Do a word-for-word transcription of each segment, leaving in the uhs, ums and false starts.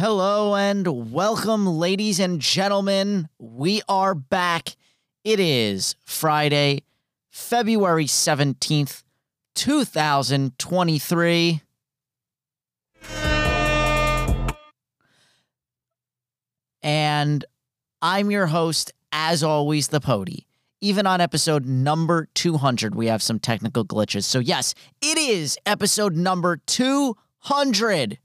Hello and welcome, ladies and gentlemen. We are back. It is Friday, February seventeenth, two thousand twenty-three. And I'm your host, as always, the Pody. Even on episode number two hundred, we have some technical glitches. So yes, it is episode number two hundred.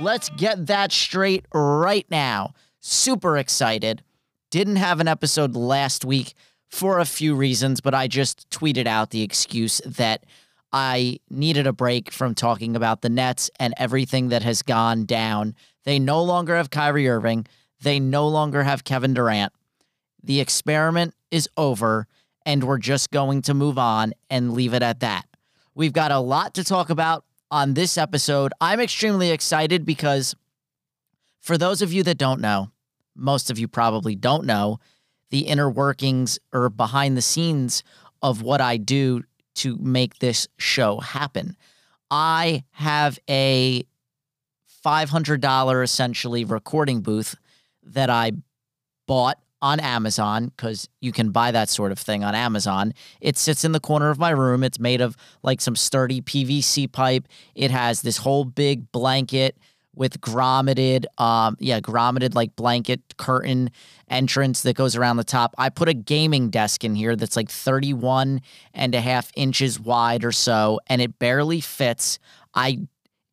Let's get that straight right now. Super excited. Didn't have an episode last week for a few reasons, but I just tweeted out the excuse that I needed a break from talking about the Nets and everything that has gone down. They no longer have Kyrie Irving. They no longer have Kevin Durant. The experiment is over, and we're just going to move on and leave it at that. We've got a lot to talk about on this episode. I'm extremely excited because, for those of you that don't know, most of you probably don't know, the inner workings or behind the scenes of what I do to make this show happen. I have a five hundred dollar essentially recording booth that I bought on Amazon, because you can buy that sort of thing on Amazon. It sits in the corner of my room. It's made of like some sturdy P V C pipe. It has this whole big blanket with grommeted, um, yeah, grommeted like blanket curtain entrance that goes around the top. I put a gaming desk in here that's like thirty-one and a half inches wide or so, and it barely fits. I,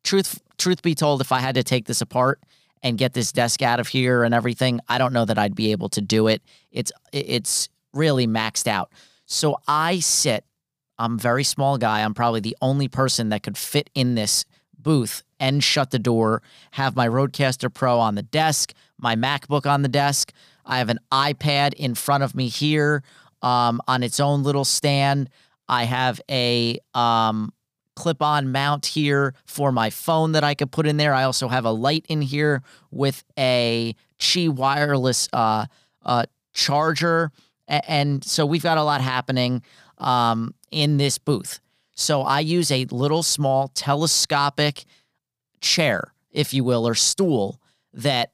truth, truth be told, if I had to take this apart and get this desk out of here and everything, I don't know that I'd be able to do it. It's it's really maxed out. So I sit, I'm a very small guy. I'm probably the only person that could fit in this booth and shut the door, have my Rodecaster Pro on the desk, my MacBook on the desk. I have an iPad in front of me here um, on its own little stand. I have a um, clip-on mount here for my phone that I could put in there. I also have a light in here with a Qi wireless uh, uh, charger. A- and so we've got a lot happening um, in this booth. So I use a little small telescopic chair, if you will, or stool that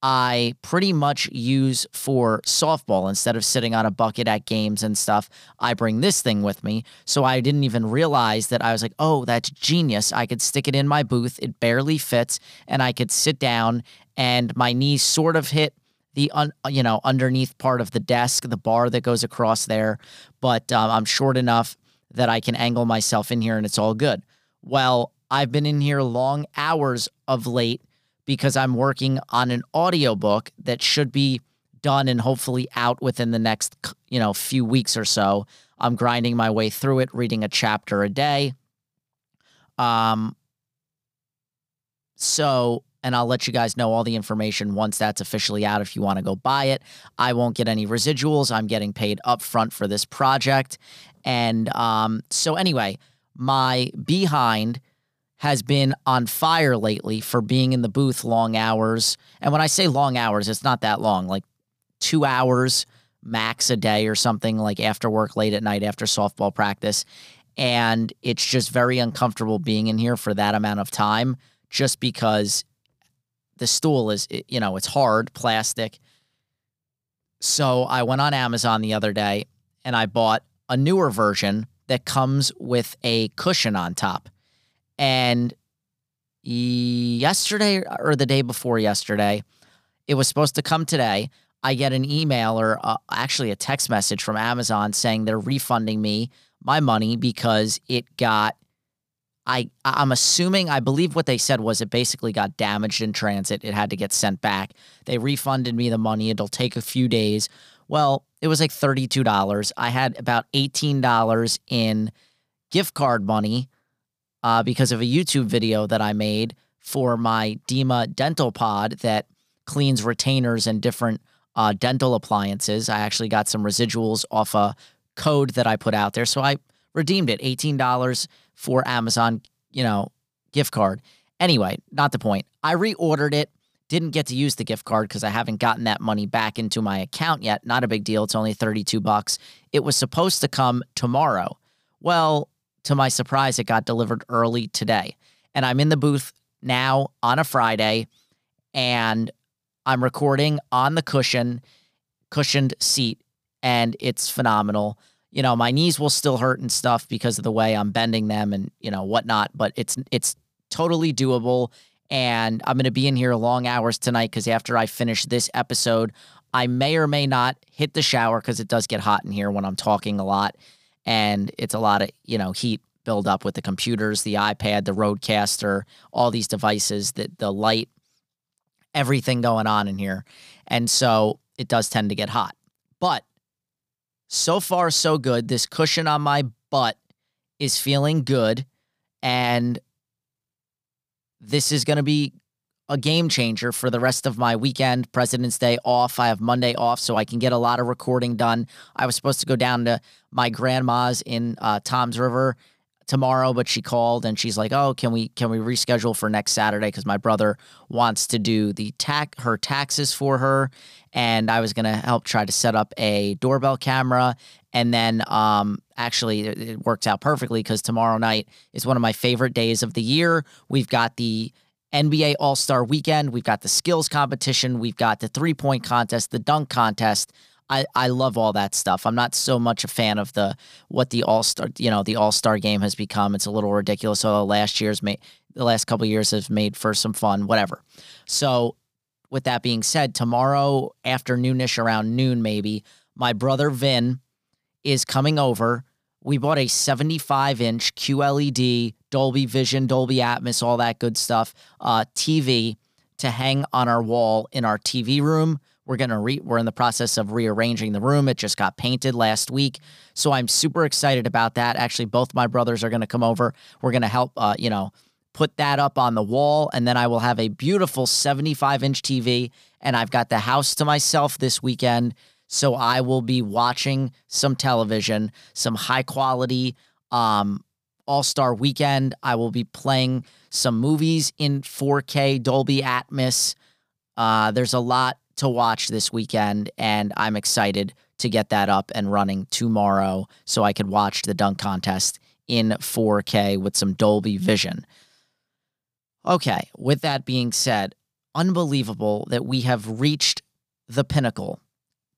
I pretty much use for softball. Instead of sitting on a bucket at games and stuff, I bring this thing with me. So I didn't even realize that. I was like, oh, that's genius. I could stick it in my booth. It barely fits, and I could sit down, and my knees sort of hit the, un, you know, underneath part of the desk, the bar that goes across there. But um, I'm short enough that I can angle myself in here, and it's all good. Well, I've been in here long hours of late, because I'm working on an audiobook that should be done and hopefully out within the next, you know, few weeks or so. I'm grinding my way through it, reading a chapter a day. Um, so, and I'll let you guys know all the information once that's officially out if you want to go buy it. I won't get any residuals. I'm getting paid upfront for this project. And um, so anyway, my behind has been on fire lately for being in the booth long hours. And when I say long hours, it's not that long, like two hours max a day or something, like after work, late at night, after softball practice. And it's just very uncomfortable being in here for that amount of time, just because the stool is, you know, it's hard plastic. So I went on Amazon the other day and I bought a newer version that comes with a cushion on top. And yesterday or the day before yesterday, it was supposed to come today. I get an email or uh, actually a text message from Amazon saying they're refunding me my money because it got, I, I'm assuming, I believe what they said was it basically got damaged in transit. It had to get sent back. They refunded me the money. It'll take a few days. Well, it was like thirty-two dollars. I had about eighteen dollars in gift card money, Uh, because of a YouTube video that I made for my Dima dental pod that cleans retainers and different uh, dental appliances. I actually got some residuals off a code that I put out there, so I redeemed it. eighteen dollars for Amazon, you know, gift card. Anyway, not the point. I reordered it. Didn't get to use the gift card because I haven't gotten that money back into my account yet. Not a big deal. It's only thirty-two bucks. It was supposed to come tomorrow. Well, to my surprise, it got delivered early today. and I'm in the booth now on a Friday, and I'm recording on the cushion, cushioned seat, and it's phenomenal. You know, my knees will still hurt and stuff because of the way I'm bending them and, you know, whatnot, but it's it's totally doable. And I'm going to be in here long hours tonight because after I finish this episode, I may or may not hit the shower because it does get hot in here when I'm talking a lot. And it's a lot of, you know, heat build up with the computers, the iPad, the Rodecaster, all these devices, the, the light, everything going on in here. And so it does tend to get hot. But so far, so good. This cushion on my butt is feeling good. And this is going to be a game changer for the rest of my weekend. President's Day off. I have Monday off, so I can get a lot of recording done. I was supposed to go down to my grandma's in uh, Toms River tomorrow, but she called and she's like, "Oh, can we can we reschedule for next Saturday?" Because my brother wants to do the tax her taxes for her, and I was gonna help try to set up a doorbell camera. And then um, actually it worked out perfectly because tomorrow night is one of my favorite days of the year. We've got the N B A All-Star Weekend. We've got the skills competition. We've got the three-point contest, the dunk contest. I, I love all that stuff. I'm not so much a fan of the what the All-Star, you know, the All-Star game has become. It's a little ridiculous. So last year's made, the last couple of years have made for some fun, whatever. So with that being said, tomorrow afternoonish around noon maybe, my brother Vin is coming over. We bought a seventy-five inch Q L E D, Dolby Vision, Dolby Atmos, all that good stuff, uh, T V to hang on our wall in our T V room. We're gonna re- we're in the process of rearranging the room. It just got painted last week, so I'm super excited about that. Actually, both my brothers are gonna come over. We're gonna help, uh, you know, put that up on the wall, and then I will have a beautiful seventy-five inch T V, and I've got the house to myself this weekend. So I will be watching some television, some high quality um, All-Star Weekend. I will be playing some movies in four K Dolby Atmos. Uh, there's a lot to watch this weekend, and I'm excited to get that up and running tomorrow so I can watch the dunk contest in four K with some Dolby Vision. Okay, with that being said, unbelievable that we have reached the pinnacle.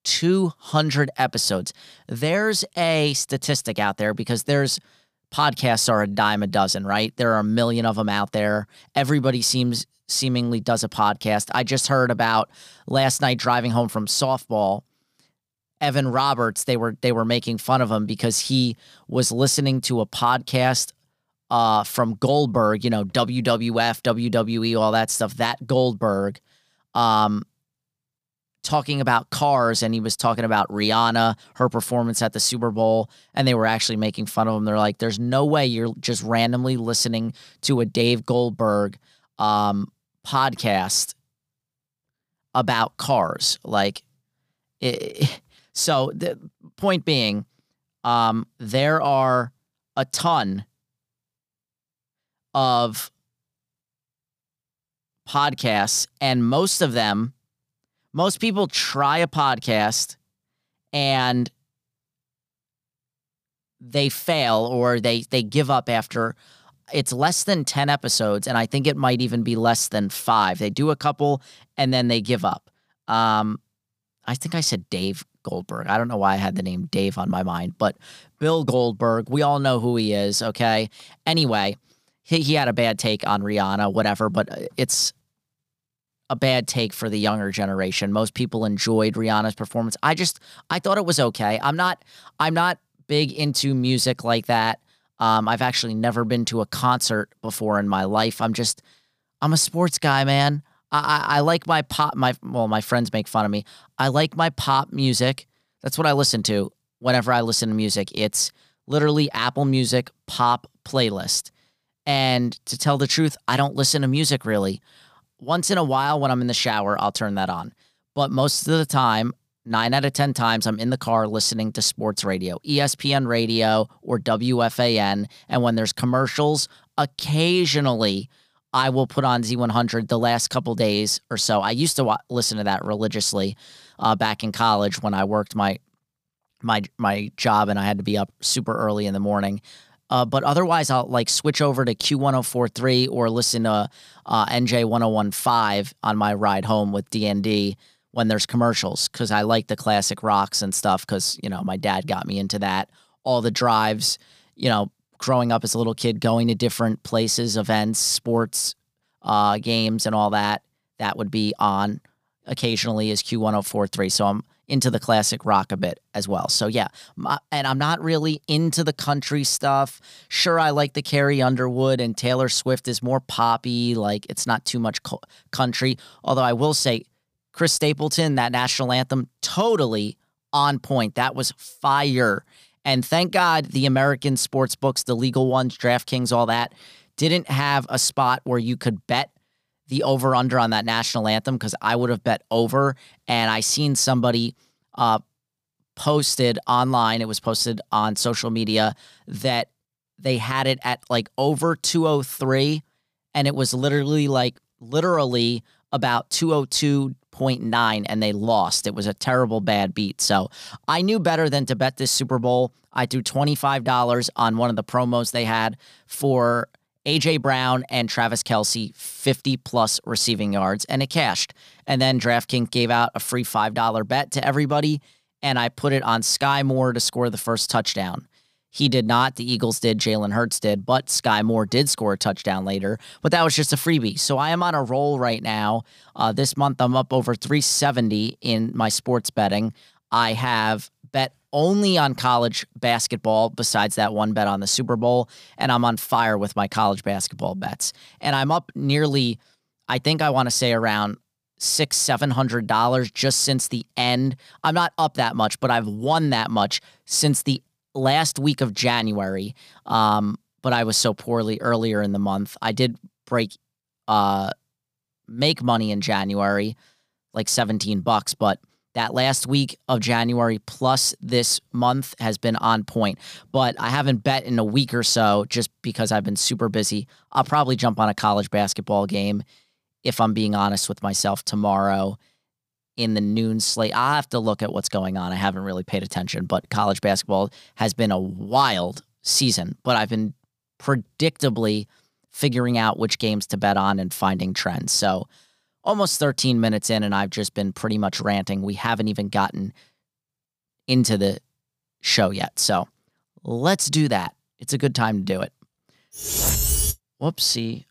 two hundred episodes. There's a statistic out there because there's podcasts are a dime a dozen, right? There are a million of them out there. Everybody seems seemingly does a podcast. I just heard about last night driving home from softball, Evan Roberts, they were they were making fun of him because he was listening to a podcast uh, from Goldberg, you know, W W F, W W E, all that stuff, that Goldberg, um, talking about cars, and he was talking about Rihanna, her performance at the Super Bowl, and they were actually making fun of him. They're like, there's no way you're just randomly listening to a Dave Goldberg um, podcast about cars. Like, it, so the point being, um, there are a ton of podcasts, and most of them Most people try a podcast and they fail or they, they give up after it's less than ten episodes. And I think it might even be less than five. They do a couple and then they give up. Um, I think I said Dave Goldberg. I don't know why I had the name Dave on my mind, but Bill Goldberg, we all know who he is. Okay. Anyway, he, he had a bad take on Rihanna, whatever, but it's a bad take for the younger generation. Most people enjoyed Rihanna's performance. I just, I thought it was okay. I'm not, I'm not big into music like that. Um, I've actually never been to a concert before in my life. I'm just, I'm a sports guy, man. I, I, I like my pop, my, well, my friends make fun of me. I like my pop music. That's what I listen to whenever I listen to music. It's literally Apple Music pop playlist. And to tell the truth, I don't listen to music really. Once in a while when I'm in the shower, I'll turn that on. But most of the time, nine out of ten times, I'm in the car listening to sports radio, E S P N radio or W F A N. And when there's commercials, occasionally I will put on Z one hundred the last couple days or so. I used to w- listen to that religiously uh, back in college when I worked my, my, my job and I had to be up super early in the morning. Uh, but otherwise, I'll like switch over to Q ten forty-three or listen to uh, N J ten fifteen on my ride home with D and D when there's commercials, because I like the classic rocks and stuff, because, you know, my dad got me into that. All the drives, you know, growing up as a little kid, going to different places, events, sports, uh, games, and all that, that would be on occasionally as Q ten forty-three. So I'm into the classic rock a bit as well. So yeah, my, and I'm not really into the country stuff. Sure, I like the Carrie Underwood, and Taylor Swift is more poppy. Like, it's not too much co- country. Although I will say, Chris Stapleton, that national anthem, totally on point. That was fire. And thank God the American sports books, the legal ones, DraftKings, all that, didn't have a spot where you could bet the over-under on that national anthem, because I would have bet over. And I seen somebody uh, posted online, it was posted on social media, that they had it at like over two oh three, and it was literally like literally about two oh two point nine, and they lost. It was a terrible, bad beat. So I knew better than to bet this Super Bowl. I threw twenty-five dollars on one of the promos they had for A J. Brown and Travis Kelce, fifty plus receiving yards, and it cashed. And then DraftKings gave out a free five dollar bet to everybody, and I put it on Sky Moore to score the first touchdown. He did not. The Eagles did. Jalen Hurts did. But Sky Moore did score a touchdown later. But that was just a freebie. So I am on a roll right now. Uh, this month I'm up over three seventy in my sports betting. I have bet only on college basketball besides that one bet on the Super Bowl. And I'm on fire with my college basketball bets. And I'm up nearly, I think I want to say around six, seven hundred dollars just since the end. I'm not up that much, but I've won that much since the last week of January, um, but I was so poorly earlier in the month. I did break, uh, make money in January, like seventeen bucks, but that last week of January plus this month has been on point. But I haven't bet in a week or so just because I've been super busy. I'll probably jump on a college basketball game, if I'm being honest with myself, tomorrow in the noon slate. I'll have to look at what's going on. I haven't really paid attention, but college basketball has been a wild season. But I've been predictably figuring out which games to bet on and finding trends. So almost thirteen minutes in, and I've just been pretty much ranting. We haven't even gotten into the show yet. So let's do that. It's a good time to do it. Whoopsie.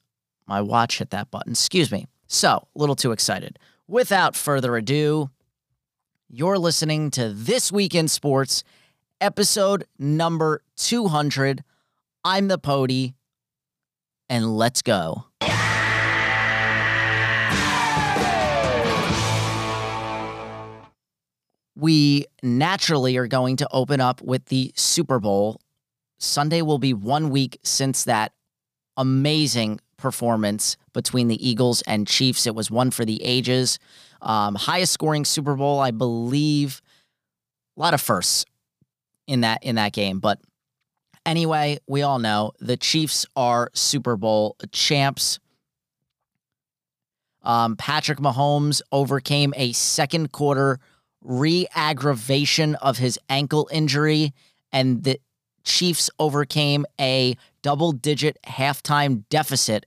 My watch hit that button. Excuse me. So, a little too excited. Without further ado, you're listening to This Week in Sports, episode number two hundred. I'm the Pody, and let's go. We naturally are going to open up with the Super Bowl. Sunday will be one week since that amazing performance between the Eagles and Chiefs. It was one for the ages. Um, highest scoring Super Bowl, I believe. A lot of firsts in that in that game. But anyway, we all know the Chiefs are Super Bowl champs. Um, Patrick Mahomes overcame a second quarter re-aggravation of his ankle injury, and the Chiefs overcame a double-digit halftime deficit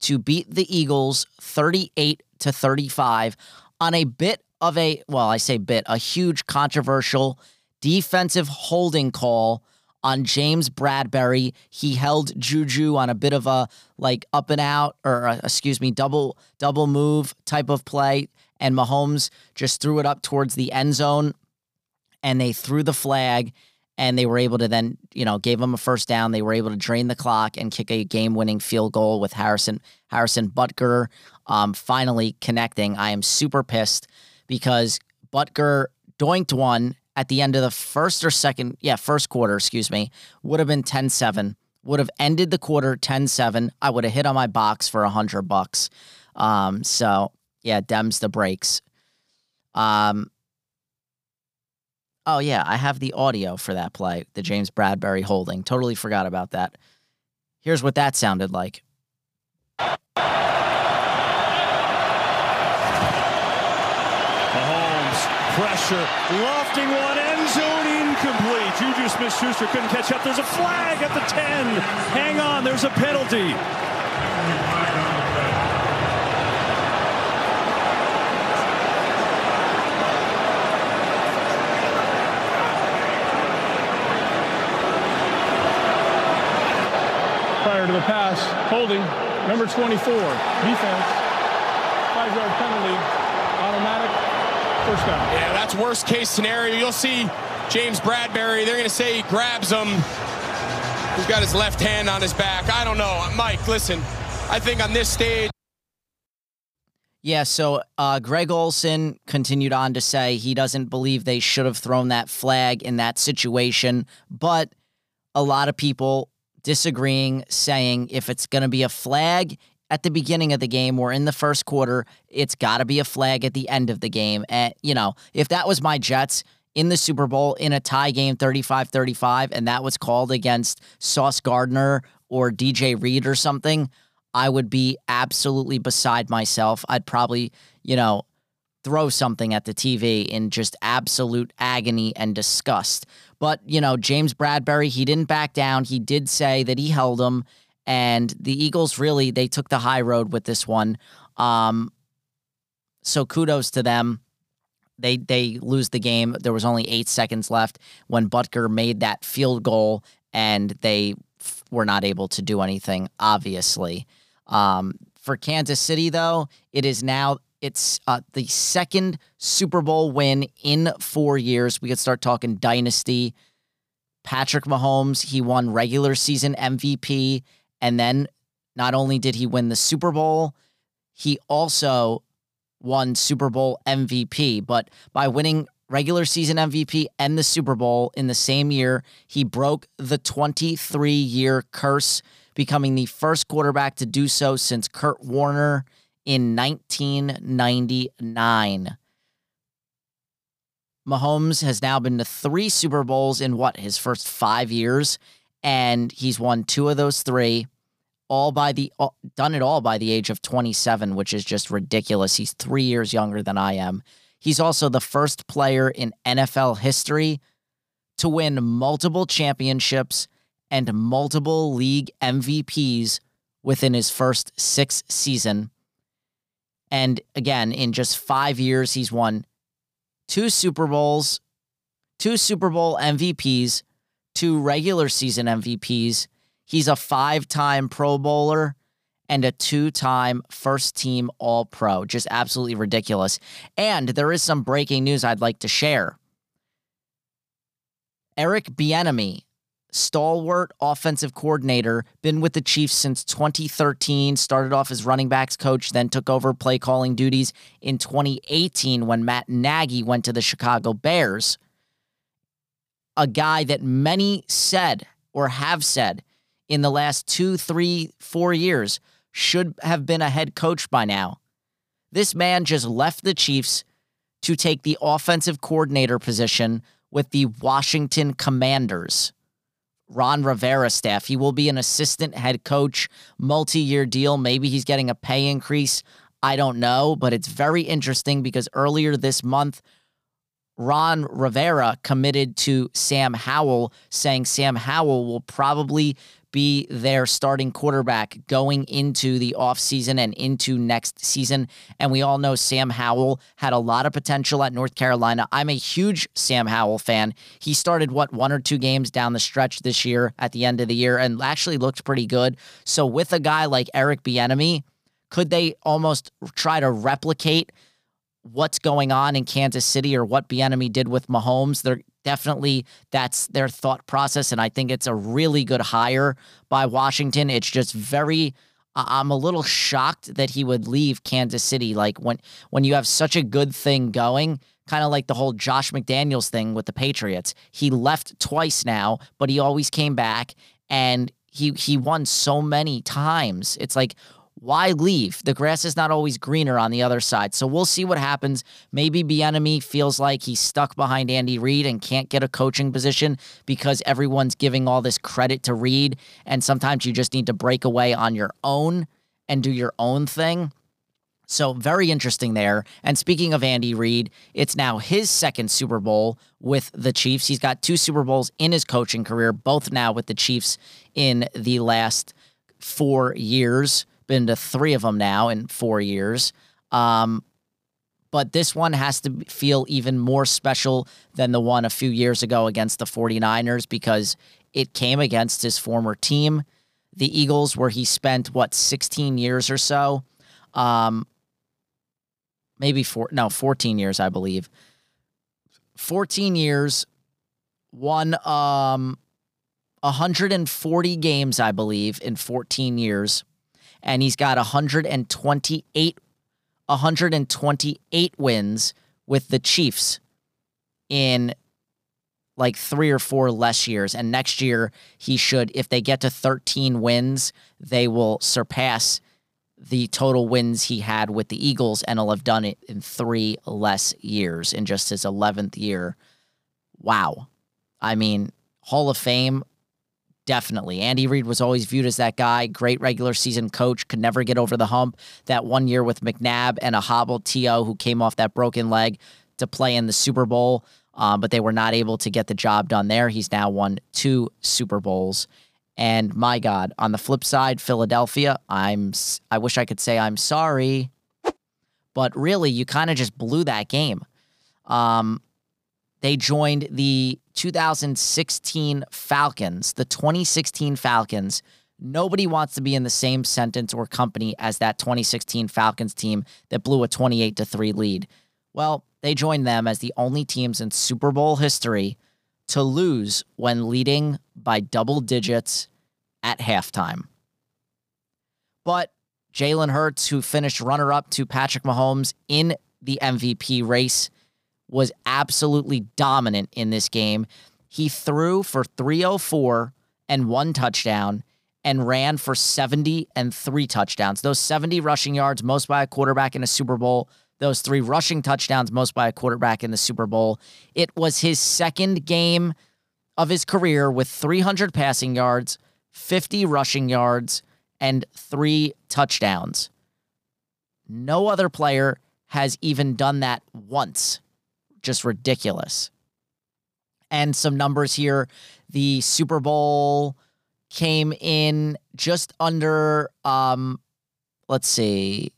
to beat the Eagles thirty-eight to thirty-five on a bit of a, well, I say bit, a huge controversial defensive holding call on James Bradberry. He held Juju on a bit of a, like, up and out, or uh, excuse me, double double move type of play, and Mahomes just threw it up towards the end zone, and they threw the flag. And they were able to then, you know, gave them a first down. They were able to drain the clock and kick a game-winning field goal with Harrison Harrison Butker um, finally connecting. I am super pissed because Butker doinked one at the end of the first or second, yeah, first quarter, excuse me, would have been ten seven, would have ended the quarter ten seven. I would have hit on my box for one hundred bucks. Um, so, yeah, Dems the breaks. Um. Oh, yeah, I have the audio for that play, the James Bradberry holding. Totally forgot about that. Here's what that sounded like. Mahomes, pressure, lofting one, end zone incomplete. Juju Smith-Schuster couldn't catch up. There's a flag at the ten. Hang on, there's a penalty. Prior to the pass, holding, number twenty-four, defense, five-yard penalty, automatic, first down. Yeah, that's worst-case scenario. You'll see James Bradbury, they're going to say he grabs him. He's got his left hand on his back. I don't know. Mike, listen, I think on this stage. Yeah, so uh, Greg Olson continued on to say he doesn't believe they should have thrown that flag in that situation, but a lot of people disagreeing, saying if it's going to be a flag at the beginning of the game or in the first quarter, it's got to be a flag at the end of the game. And, you know, if that was my Jets in the Super Bowl in a tie game thirty-five thirty-five and that was called against Sauce Gardner or D J Reed or something, I would be absolutely beside myself. I'd probably, you know, throw something at the T V in just absolute agony and disgust. But, you know, James Bradbury, he didn't back down. He did say that he held him, and the Eagles really, they took the high road with this one. Um, so kudos to them. They they lose the game. There was only eight seconds left when Butker made that field goal, and they f- were not able to do anything, obviously. Um, for Kansas City, though, it is now it's uh, the second Super Bowl win in four years. We could start talking dynasty. Patrick Mahomes, he won regular season M V P, and then not only did he win the Super Bowl, he also won Super Bowl M V P, but by winning regular season M V P and the Super Bowl in the same year, he broke the twenty-three-year curse, becoming the first quarterback to do so since Kurt Warner in nineteen ninety-nine. Mahomes has now been to three Super Bowls in, what, his first five years, and he's won two of those three. All by the all, done it all by the age of twenty-seven, which is just ridiculous. He's three years younger than I am. He's also the first player in N F L history to win multiple championships and multiple league M V Ps within his first six season. And again, in just five years, he's won two Super Bowls, two Super Bowl M V Ps, two regular season M V Ps. He's a five-time Pro Bowler and a two-time first-team All-Pro. Just absolutely ridiculous. And there is some breaking news I'd like to share. Eric Bieniemy, stalwart offensive coordinator, been with the Chiefs since twenty thirteen, started off as running backs coach, then took over play-calling duties in twenty eighteen when Matt Nagy went to the Chicago Bears. A guy that many said or have said in the last two, three, four years, should have been a head coach by now. This man just left the Chiefs to take the offensive coordinator position with the Washington Commanders, Ron Rivera staff. He will be an assistant head coach, multi-year deal. Maybe he's getting a pay increase. I don't know, but it's very interesting because earlier this month, Ron Rivera committed to Sam Howell, saying Sam Howell will probably be their starting quarterback going into the offseason and into next season. And we all know Sam Howell had a lot of potential at North Carolina. I'm a huge Sam Howell fan. He started, what, one or two games down the stretch this year at the end of the year and actually looked pretty good. So with a guy like Eric Bieniemy, could they almost try to replicate what's going on in Kansas City or what Bieniemy did with Mahomes? They're definitely, that's their thought process, and I think it's a really good hire by Washington. It's just very, I'm a little shocked that he would leave Kansas City. Like, when, when you have such a good thing going, kind of like the whole Josh McDaniels thing with the Patriots. He left twice now, but he always came back, and he he won so many times. It's like, why leave? The grass is not always greener on the other side. So we'll see what happens. Maybe Bieniemy feels like he's stuck behind Andy Reid and can't get a coaching position because everyone's giving all this credit to Reid, and sometimes you just need to break away on your own and do your own thing. So very interesting there. And speaking of Andy Reid, it's now his second Super Bowl with the Chiefs. He's got two Super Bowls in his coaching career, both now with the Chiefs in the last four years. Been to three of them now in four years. Um, but this one has to feel even more special than the one a few years ago against the forty-niners because it came against his former team, the Eagles, where he spent, what, sixteen years or so? Um, maybe four, no, fourteen years, I believe. fourteen years, won um, one hundred forty games, I believe, in fourteen years. And he's got one hundred twenty-eight wins with the Chiefs in like three or four less years. And next year, he should, if they get to thirteen wins, they will surpass the total wins he had with the Eagles, and he'll have done it in three less years in just his eleventh year. Wow. I mean, Hall of Fame, definitely. Andy Reid was always viewed as that guy, great regular season coach, could never get over the hump. That one year with McNabb and a hobbled T O who came off that broken leg to play in the Super Bowl, um, but they were not able to get the job done there. He's now won two Super Bowls. And my God, on the flip side, Philadelphia, I'm, I wish I could say I'm sorry, but really you kind of just blew that game. Um, they joined the twenty sixteen Falcons, the twenty sixteen Falcons. Nobody wants to be in the same sentence or company as that twenty sixteen Falcons team that blew a twenty-eight to three lead. Well, they joined them as the only teams in Super Bowl history to lose when leading by double digits at halftime. But Jalen Hurts, who finished runner-up to Patrick Mahomes in the M V P race, was absolutely dominant in this game. He threw for three oh four and one touchdown and ran for seventy and three touchdowns. Those seventy rushing yards, most by a quarterback in a Super Bowl. Those three rushing touchdowns, most by a quarterback in the Super Bowl. It was his second game of his career with three hundred passing yards, fifty rushing yards, and three touchdowns. No other player has even done that once. Just ridiculous. And some numbers here. The Super Bowl came in just under, um, let's see,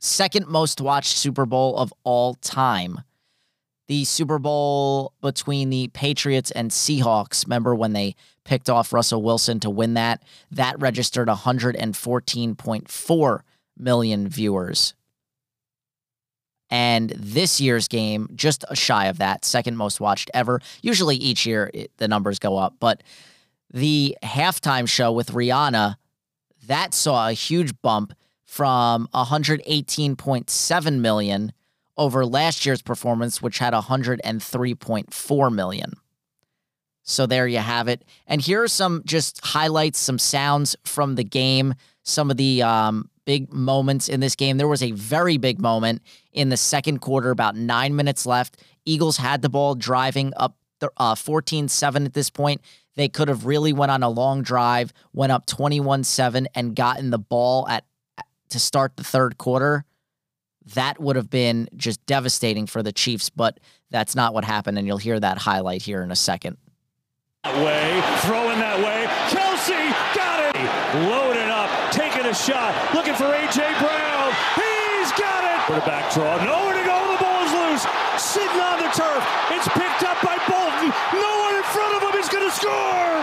second most watched Super Bowl of all time. The Super Bowl between the Patriots and Seahawks. Remember when they picked off Russell Wilson to win that? That registered one hundred fourteen point four million viewers. And this year's game, just shy of that, second most watched ever. Usually each year it, the numbers go up. But the halftime show with Rihanna, that saw a huge bump from one hundred eighteen point seven million over last year's performance, which had one hundred three point four million. So there you have it. And here are some just highlights, some sounds from the game, some of the um, big moments in this game. There was a very big moment in the second quarter, about nine minutes left. Eagles had the ball driving up fourteen seven at this point. They could have really went on a long drive, went up twenty-one seven and gotten the ball at to start the third quarter. That would have been just devastating for the Chiefs, but that's not what happened, and you'll hear that highlight here in a second. That way, throwing that way, Kelsey got it! Loaded up, taking a shot, looking for A J. Brown, he's got it! Quarterback draw, nowhere to go, the ball is loose, sitting on the turf, it's picked up by Bolton, no one in front of him is going to score!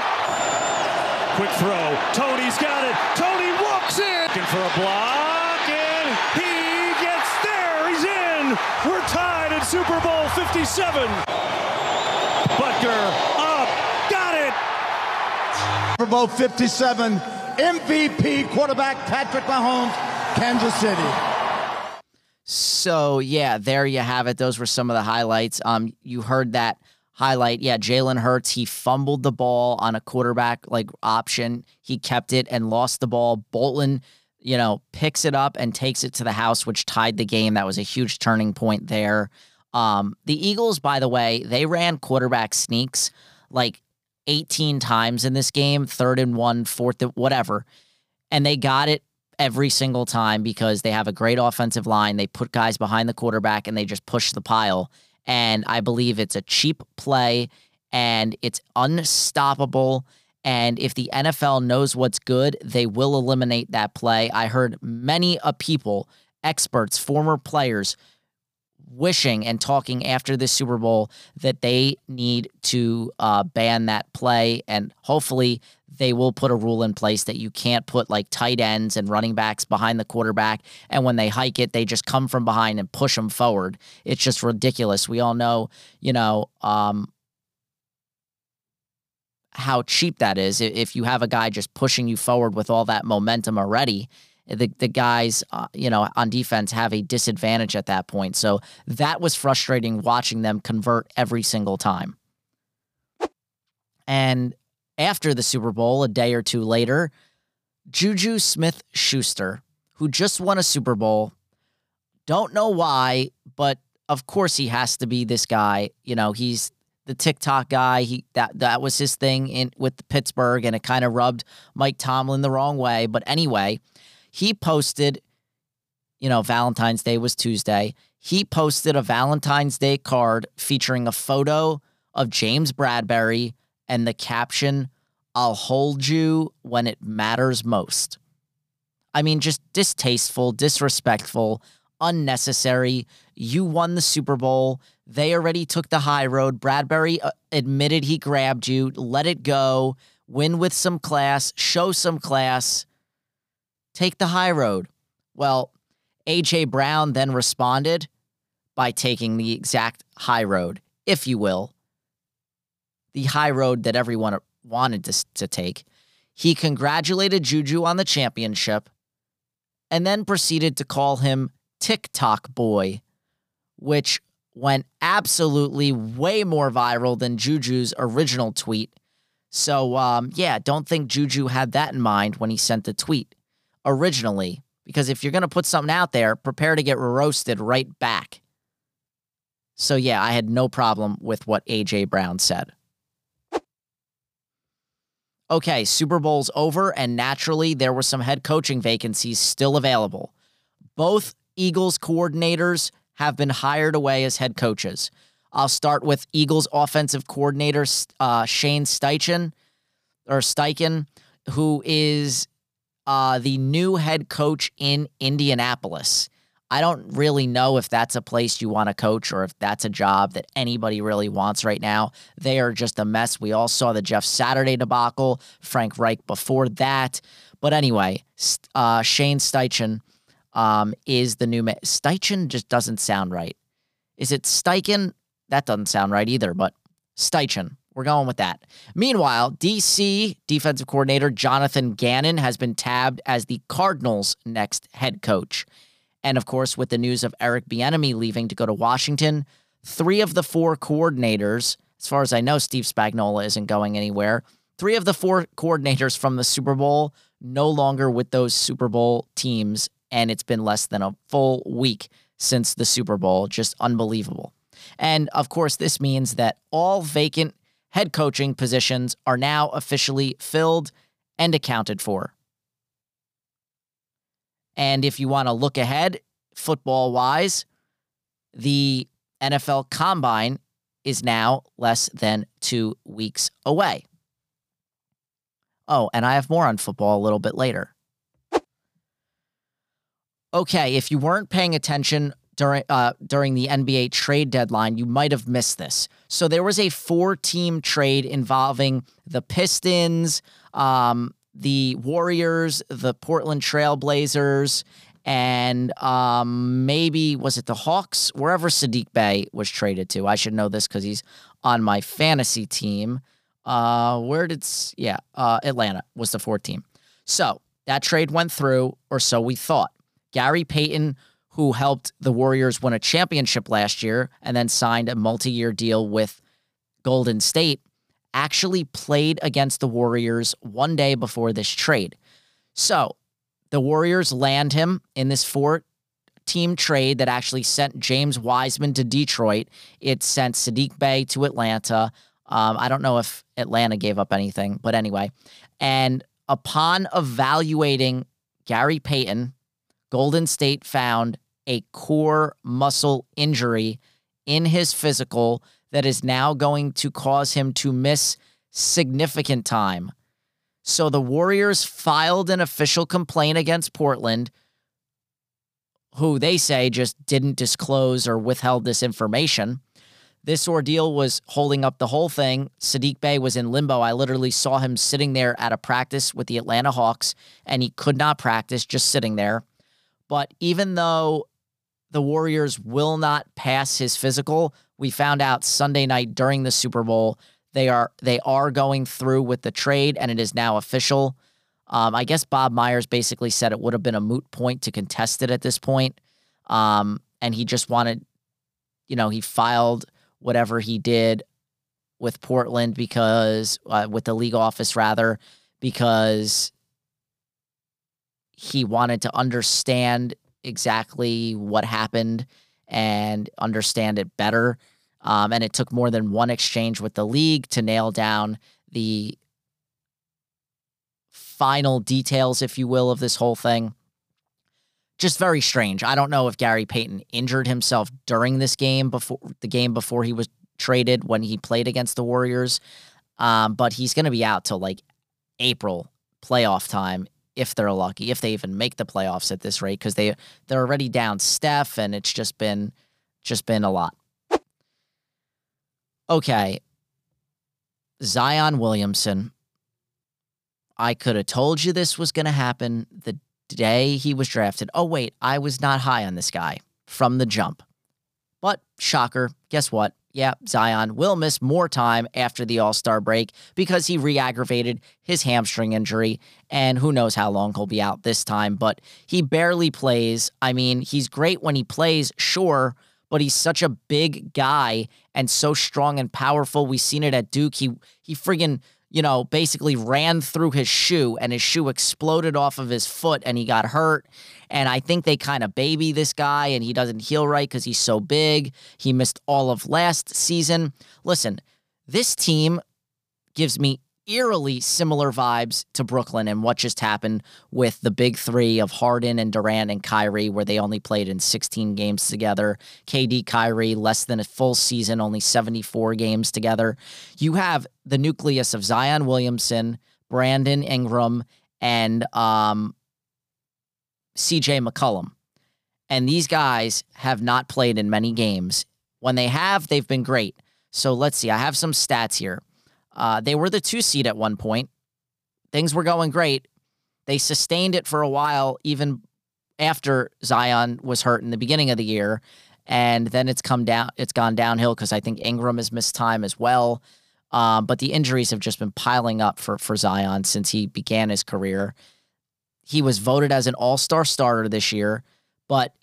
Quick throw, Tony's got it, Tony walks in! Looking for a block, and he gets there, he's in! We're tied at Super Bowl fifty-seven! Butker up, got it! Super Bowl fifty-seven, M V P quarterback Patrick Mahomes, Kansas City. So, yeah, there you have it. Those were some of the highlights. Um, you heard that highlight. Yeah, Jalen Hurts, he fumbled the ball on a quarterback like option. He kept it and lost the ball. Bolton, you know, picks it up and takes it to the house, which tied the game. That was a huge turning point there. Um, the Eagles, by the way, they ran quarterback sneaks like eighteen times in this game, third and one, fourth, and whatever. And they got it every single time because they have a great offensive line. They put guys behind the quarterback and they just push the pile. And I believe it's a cheap play and it's unstoppable. And if the N F L knows what's good, they will eliminate that play. I heard many a people, experts, former players, wishing and talking after the Super Bowl that they need to uh, ban that play. And hopefully they will put a rule in place that you can't put like tight ends and running backs behind the quarterback. And when they hike it, they just come from behind and push them forward. It's just ridiculous. We all know, you know, um, how cheap that is. If you have a guy just pushing you forward with all that momentum already, the the guys, uh, you know, on defense have a disadvantage at that point. So that was frustrating watching them convert every single time. And after the Super Bowl, a day or two later, Juju Smith-Schuster, who just won a Super Bowl, don't know why, but of course he has to be this guy. You know, he's the TikTok guy. He that that was his thing in with Pittsburgh, and it kind of rubbed Mike Tomlin the wrong way. But anyway, he posted, you know, Valentine's Day was Tuesday. He posted a Valentine's Day card featuring a photo of James Bradbury and the caption, "I'll hold you when it matters most." I mean, just distasteful, disrespectful, unnecessary. You won the Super Bowl. They already took the high road. Bradbury admitted he grabbed you. Let it go. Win with some class. Show some class. Take the high road. Well, A J. Brown then responded by taking the exact high road, if you will. The high road that everyone wanted to, to take. He congratulated Juju on the championship and then proceeded to call him TikTok boy, which went absolutely way more viral than Juju's original tweet. So, um, yeah, don't think Juju had that in mind when he sent the tweet originally, because if you're going to put something out there, prepare to get roasted right back. So yeah, I had no problem with what A J. Brown said. Okay, Super Bowl's over, and naturally there were some head coaching vacancies still available. Both Eagles coordinators have been hired away as head coaches. I'll start with Eagles offensive coordinator uh, Shane Steichen, or Steichen, who is Uh, the new head coach in Indianapolis. I don't really know if that's a place you want to coach or if that's a job that anybody really wants right now. They are just a mess. We all saw the Jeff Saturday debacle, Frank Reich before that. But anyway, uh, Shane Steichen um, is the new... Ma- Steichen just doesn't sound right. Is it Steichen? That doesn't sound right either, but Steichen. We're going with that. Meanwhile, D C defensive coordinator Jonathan Gannon has been tabbed as the Cardinals' next head coach. And, of course, with the news of Eric Bieniemy leaving to go to Washington, three of the four coordinators, as far as I know, Steve Spagnuolo isn't going anywhere, three of the four coordinators from the Super Bowl no longer with those Super Bowl teams, and it's been less than a full week since the Super Bowl. Just unbelievable. And, of course, this means that all vacant head coaching positions are now officially filled and accounted for. And if you want to look ahead, football-wise, the N F L Combine is now less than two weeks away. Oh, and I have more on football a little bit later. Okay, if you weren't paying attention During uh, during the N B A trade deadline, you might have missed this. So there was a four-team trade involving the Pistons, um, the Warriors, the Portland Trail Blazers, and um, maybe, was it the Hawks? Wherever Sadiq Bey was traded to. I should know this because he's on my fantasy team. Uh, where did, yeah, uh, Atlanta was the fourth team. So that trade went through, or so we thought. Gary Payton, who helped the Warriors win a championship last year and then signed a multi-year deal with Golden State, actually played against the Warriors one day before this trade. So the Warriors land him in this four-team trade that actually sent James Wiseman to Detroit. It sent Sadiq Bey to Atlanta. Um, I don't know if Atlanta gave up anything, but anyway. And upon evaluating Gary Payton, Golden State found a core muscle injury in his physical that is now going to cause him to miss significant time. So the Warriors filed an official complaint against Portland, who they say just didn't disclose or withheld this information. This ordeal was holding up the whole thing. Sadiq Bey was in limbo. I literally saw him sitting there at a practice with the Atlanta Hawks, and he could not practice, just sitting there. But even though the Warriors will not pass his physical, we found out Sunday night during the Super Bowl, they are they are going through with the trade, and it is now official. Um, I guess Bob Myers basically said it would have been a moot point to contest it at this point. Um, and he just wanted, you know, he filed whatever he did with Portland because, uh, with the league office rather, because he wanted to understand exactly what happened and understand it better. Um, and it took more than one exchange with the league to nail down the final details, if you will, of this whole thing. Just very strange. I don't know if Gary Payton injured himself during this game, before the game before he was traded when he played against the Warriors, um, but he's going to be out till like April playoff time if they're lucky, if they even make the playoffs at this rate, because they they're already down Steph, and it's just been just been a lot. Okay, Zion Williamson. I could have told you this was going to happen the day he was drafted. Oh, wait, I was not high on this guy from the jump. But, shocker, guess what? Yeah, Zion will miss more time after the All-Star break because he re-aggravated his hamstring injury, and who knows how long he'll be out this time, but he barely plays. I mean, he's great when he plays, sure, but he's such a big guy and so strong and powerful. We've seen it at Duke. He he friggin', you know, basically ran through his shoe, and his shoe exploded off of his foot, and he got hurt. And I think they kind of baby this guy, and he doesn't heal right because he's so big. He missed all of last season. Listen, this team gives me eerily similar vibes to Brooklyn and what just happened with the big three of Harden and Durant and Kyrie, where they only played in sixteen games together. K D, Kyrie, less than a full season, only seventy-four games together. You have the nucleus of Zion Williamson, Brandon Ingram, and um, C J McCollum. And these guys have not played in many games. When they have, they've been great. So let's see. I have some stats here. Uh, they were the two seed at one point. Things were going great. They sustained it for a while, even after Zion was hurt in the beginning of the year. And then it's come down. It's gone downhill because I think Ingram has missed time as well. Um, but the injuries have just been piling up for, for Zion since he began his career. He was voted as an all-star starter this year, but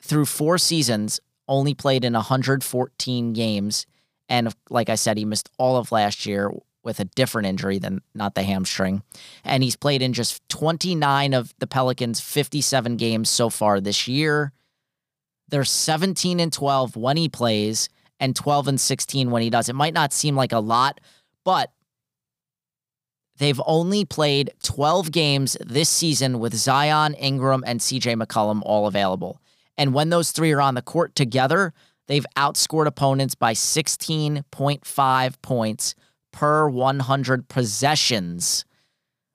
through four seasons, only played in one hundred fourteen games. And like I said, he missed all of last year with a different injury than not the hamstring. And he's played in just twenty-nine of the Pelicans' fifty-seven games so far this year. They're seventeen and twelve when he plays and twelve and sixteen when he does. It might not seem like a lot, but they've only played twelve games this season with Zion, Ingram, and C J McCollum all available. And when those three are on the court together, they've outscored opponents by sixteen point five points per one hundred possessions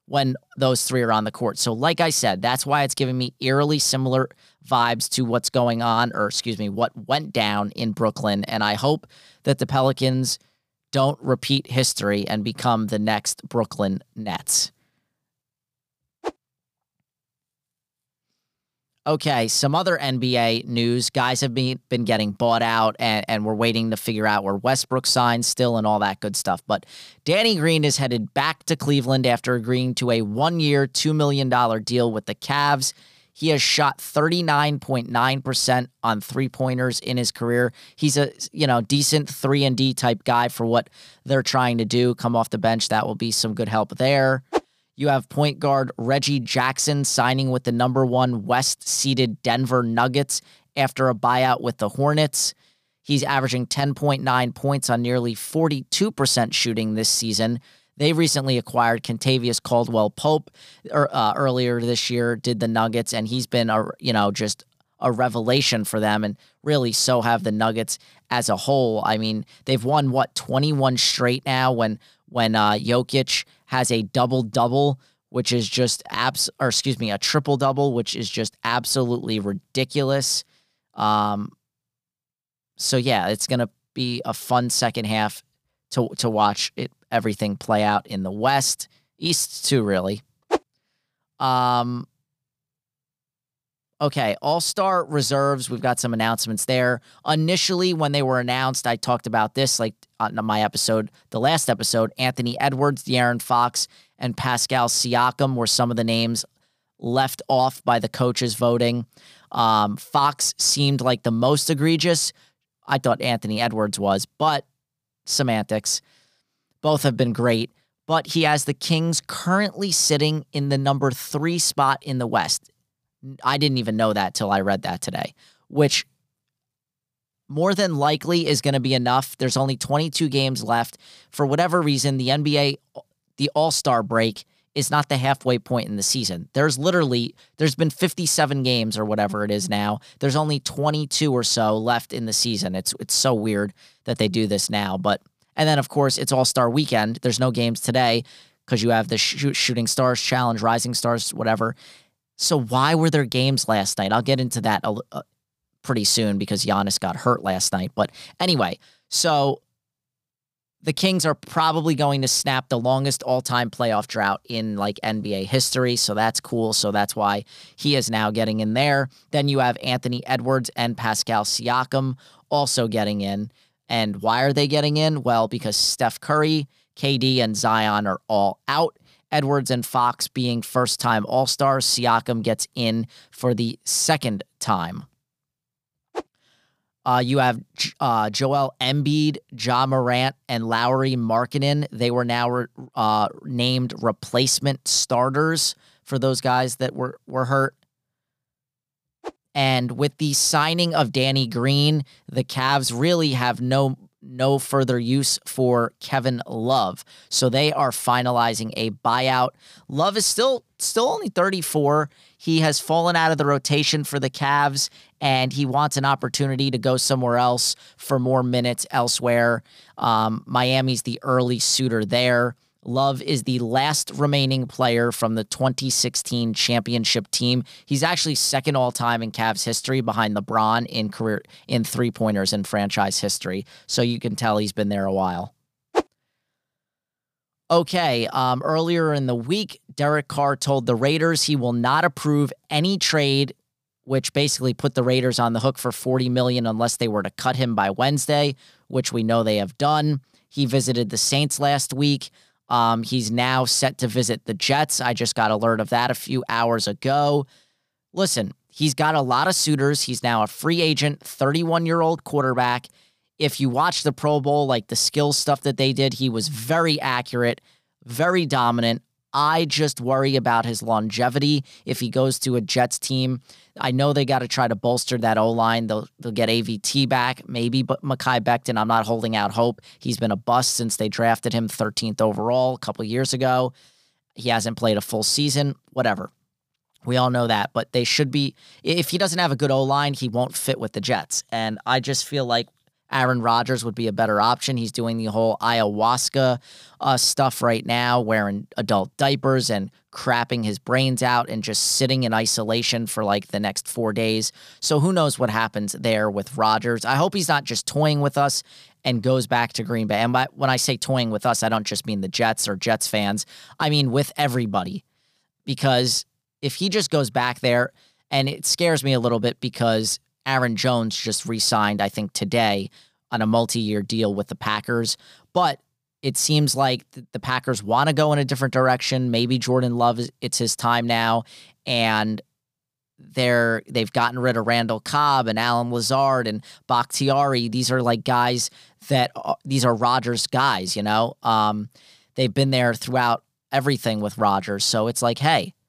when those three are on the court. So like I said, that's why it's giving me eerily similar vibes to what's going on, or excuse me, what went down in Brooklyn. And I hope that the Pelicans don't repeat history and become the next Brooklyn Nets. Okay, some other N B A news. Guys have been, been getting bought out, and, and we're waiting to figure out where Westbrook signs still and all that good stuff. But Danny Green is headed back to Cleveland after agreeing to a one-year, two million dollars deal with the Cavs. He has shot thirty-nine point nine percent on three-pointers in his career. He's a you know decent three and D type guy for what they're trying to do. Come off the bench, that will be some good help there. You have point guard Reggie Jackson signing with the number one West-seeded Denver Nuggets after a buyout with the Hornets. He's averaging ten point nine points on nearly forty-two percent shooting this season. They recently acquired Kentavious Caldwell-Pope er, uh, earlier this year, did the Nuggets, and he's been a, you know, just a revelation for them, and really so have the Nuggets as a whole. I mean, they've won, what, twenty-one straight now when when uh, Jokic has a double-double, which is just abs or excuse me, a triple-double, which is just absolutely ridiculous. Um, so, yeah, it's going to be a fun second half to to watch it everything play out in the West. East, too, really. Um. Okay, All-Star reserves. We've got some announcements there. Initially, when they were announced, I talked about this like on my episode, the last episode. Anthony Edwards, De'Aaron Fox, and Pascal Siakam were some of the names left off by the coaches voting. Um, Fox seemed like the most egregious. I thought Anthony Edwards was, but semantics. Both have been great, but he has the Kings currently sitting in the number three spot in the West. I didn't even know that till I read that today, which more than likely is going to be enough. There's only twenty-two games left. For whatever reason, the N B A, the All-Star break is not the halfway point in the season. There's literally, there's been fifty-seven games or whatever it is now. There's only twenty-two or so left in the season. It's it's so weird that they do this now. But, and then, of course, it's All-Star weekend. There's no games today because you have the shoot, Shooting Stars Challenge, Rising Stars, whatever. So why were there games last night? I'll get into that uh, pretty soon because Giannis got hurt last night. But anyway, so the Kings are probably going to snap the longest all-time playoff drought in like N B A history. So that's cool. So that's why he is now getting in there. Then you have Anthony Edwards and Pascal Siakam also getting in. And why are they getting in? Well, because Steph Curry, K D, and Zion are all out. Edwards and Fox being first-time All-Stars. Siakam gets in for the second time. Uh, you have uh, Joel Embiid, Ja Morant, and Lauri Markkanen. They were now re uh, named replacement starters for those guys that were, were hurt. And with the signing of Danny Green, the Cavs really have no... no further use for Kevin Love. So they are finalizing a buyout. Love is still still only thirty-four. He has fallen out of the rotation for the Cavs, and he wants an opportunity to go somewhere else for more minutes elsewhere. Um, Miami's the early suitor there. Love is the last remaining player from the twenty sixteen championship team. He's actually second all-time in Cavs history behind LeBron in career in three-pointers in franchise history. So you can tell he's been there a while. Okay, um, earlier in the week, Derek Carr told the Raiders he will not approve any trade, which basically put the Raiders on the hook for forty million dollars unless they were to cut him by Wednesday, which we know they have done. He visited the Saints last week. Um, he's now set to visit the Jets. I just got alert of that a few hours ago. Listen, he's got a lot of suitors. He's now a free agent, thirty-one-year-old quarterback. If you watch the Pro Bowl, like the skill stuff that they did, he was very accurate, very dominant. I just worry about his longevity if he goes to a Jets team. I know they got to try to bolster that O-line. They'll, they'll get A V T back, maybe, but Mekhi Becton, I'm not holding out hope. He's been a bust since they drafted him thirteenth overall a couple years ago. He hasn't played a full season, whatever. We all know that, but they should be. If he doesn't have a good O-line, he won't fit with the Jets, and I just feel like Aaron Rodgers would be a better option. He's doing the whole ayahuasca uh, stuff right now, wearing adult diapers and crapping his brains out and just sitting in isolation for like the next four days. So who knows what happens there with Rodgers. I hope he's not just toying with us and goes back to Green Bay. And by, when I say toying with us, I don't just mean the Jets or Jets fans. I mean with everybody, because if he just goes back there, and it scares me a little bit because Aaron Jones just re-signed, I think, today on a multi-year deal with the Packers. But it seems like the Packers want to go in a different direction. Maybe Jordan Love, it's his time now. And they're, they've gotten rid of Randall Cobb and Allen Lazard and Bakhtiari. These are like guys that – these are Rodgers guys, you know. Um, they've been there throughout everything with Rodgers. So it's like, hey –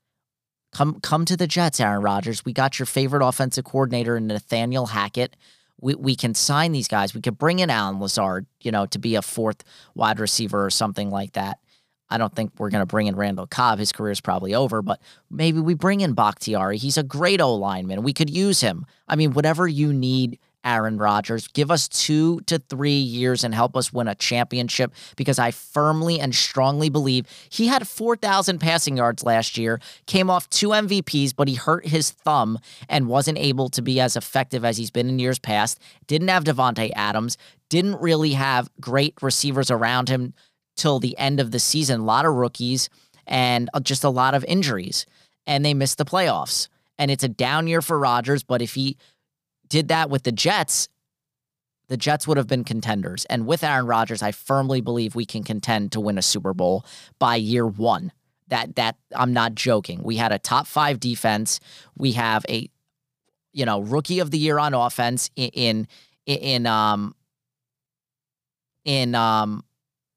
Come come to the Jets, Aaron Rodgers. We got your favorite offensive coordinator in Nathaniel Hackett. We we can sign these guys. We could bring in Allen Lazard, you know, to be a fourth wide receiver or something like that. I don't think we're going to bring in Randall Cobb. His career is probably over, but maybe we bring in Bakhtiari. He's a great O-lineman. We could use him. I mean, whatever you need, Aaron Rodgers, give us two to three years and help us win a championship, because I firmly and strongly believe he had four thousand passing yards last year, came off two M V Ps, but he hurt his thumb and wasn't able to be as effective as he's been in years past. Didn't have Devontae Adams, didn't really have great receivers around him till the end of the season. A lot of rookies and just a lot of injuries, and they missed the playoffs. And it's a down year for Rodgers, but if he did that with the Jets, the Jets would have been contenders. And with Aaron Rodgers, I firmly believe we can contend to win a Super Bowl by year one. That that I'm not joking. We had a top five defense. We have a, you know, rookie of the year on offense in in, in um in um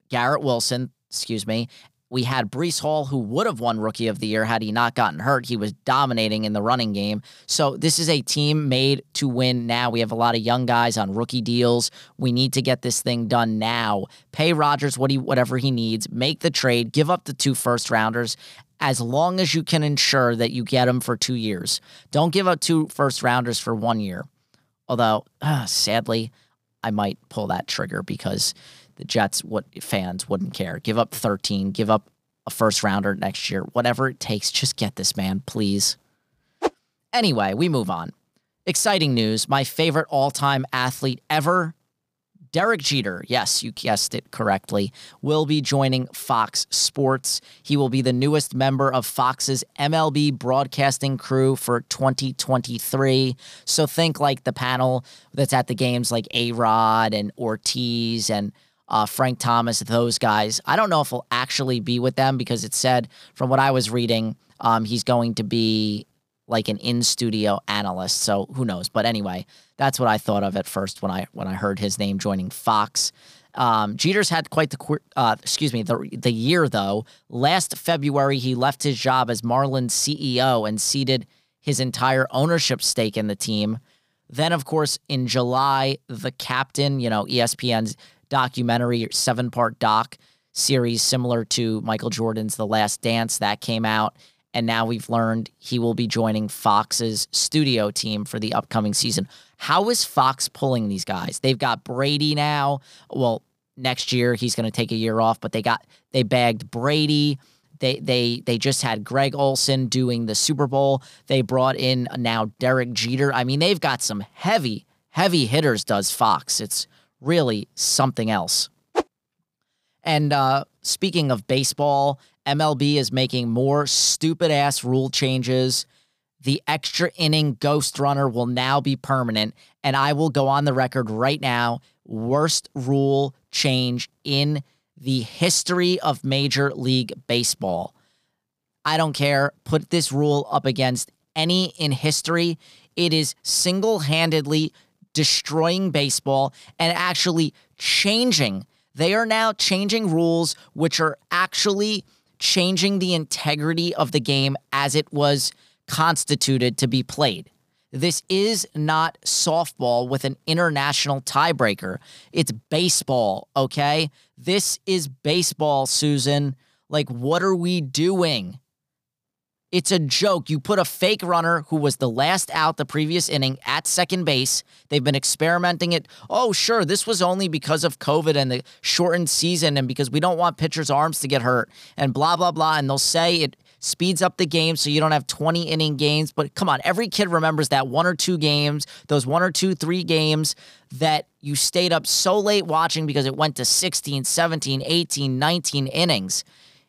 Garrett Wilson. Excuse me. We had Breece Hall, who would have won Rookie of the Year had he not gotten hurt. He was dominating in the running game. So this is a team made to win now. We have a lot of young guys on rookie deals. We need to get this thing done now. Pay Rodgers what he, whatever he needs. Make the trade. Give up the two first-rounders as long as you can ensure that you get them for two years. Don't give up two first-rounders for one year. Although, uh, sadly, I might pull that trigger because the Jets, what fans wouldn't care. Give up thirteen, give up a first rounder next year, whatever it takes. Just get this man, please. Anyway, we move on. Exciting news. My favorite all-time athlete ever, Derek Jeter. Yes, you guessed it correctly. Will be joining Fox Sports. He will be the newest member of Fox's M L B broadcasting crew for twenty twenty-three. So think like the panel that's at the games, like A-Rod and Ortiz and Uh, Frank Thomas, those guys. I don't know if he'll actually be with them because it said, from what I was reading, um, he's going to be like an in-studio analyst. So who knows? But anyway, that's what I thought of at first when I when I heard his name joining Fox. Um, Jeter's had quite the uh, excuse me the the year though. Last February, he left his job as Marlins C E O and ceded his entire ownership stake in the team. Then, of course, in July, the captain, you know, E S P N's documentary, seven-part doc series similar to Michael Jordan's The Last Dance, that came out, and now we've learned he will be joining Fox's studio team for the upcoming season. How is Fox pulling these guys? They've got Brady now. Well, next year he's going to take a year off, but they got they bagged Brady. They they they just had Greg Olson doing the Super Bowl. They brought in now Derek Jeter. I mean, they've got some heavy heavy hitters. Does Fox? It's really something else. And uh, speaking of baseball, M L B is making more stupid-ass rule changes. The extra inning ghost runner will now be permanent, and I will go on the record right now, worst rule change in the history of Major League Baseball. I don't care. Put this rule up against any in history. It is single-handedly destroying baseball and actually changing. They are now changing rules, which are actually changing the integrity of the game as it was constituted to be played. This is not softball with an international tiebreaker. It's baseball, okay? This is baseball, Susan. Like, what are we doing? It's a joke. You put a fake runner who was the last out the previous inning at second base. They've been experimenting it. Oh, sure, this was only because of COVID and the shortened season and because we don't want pitchers' arms to get hurt and blah, blah, blah. And they'll say it speeds up the game so you don't have twenty-inning games. But come on, every kid remembers that one or two games, those one or two, three games that you stayed up so late watching because it went to sixteen, seventeen, eighteen, nineteen innings.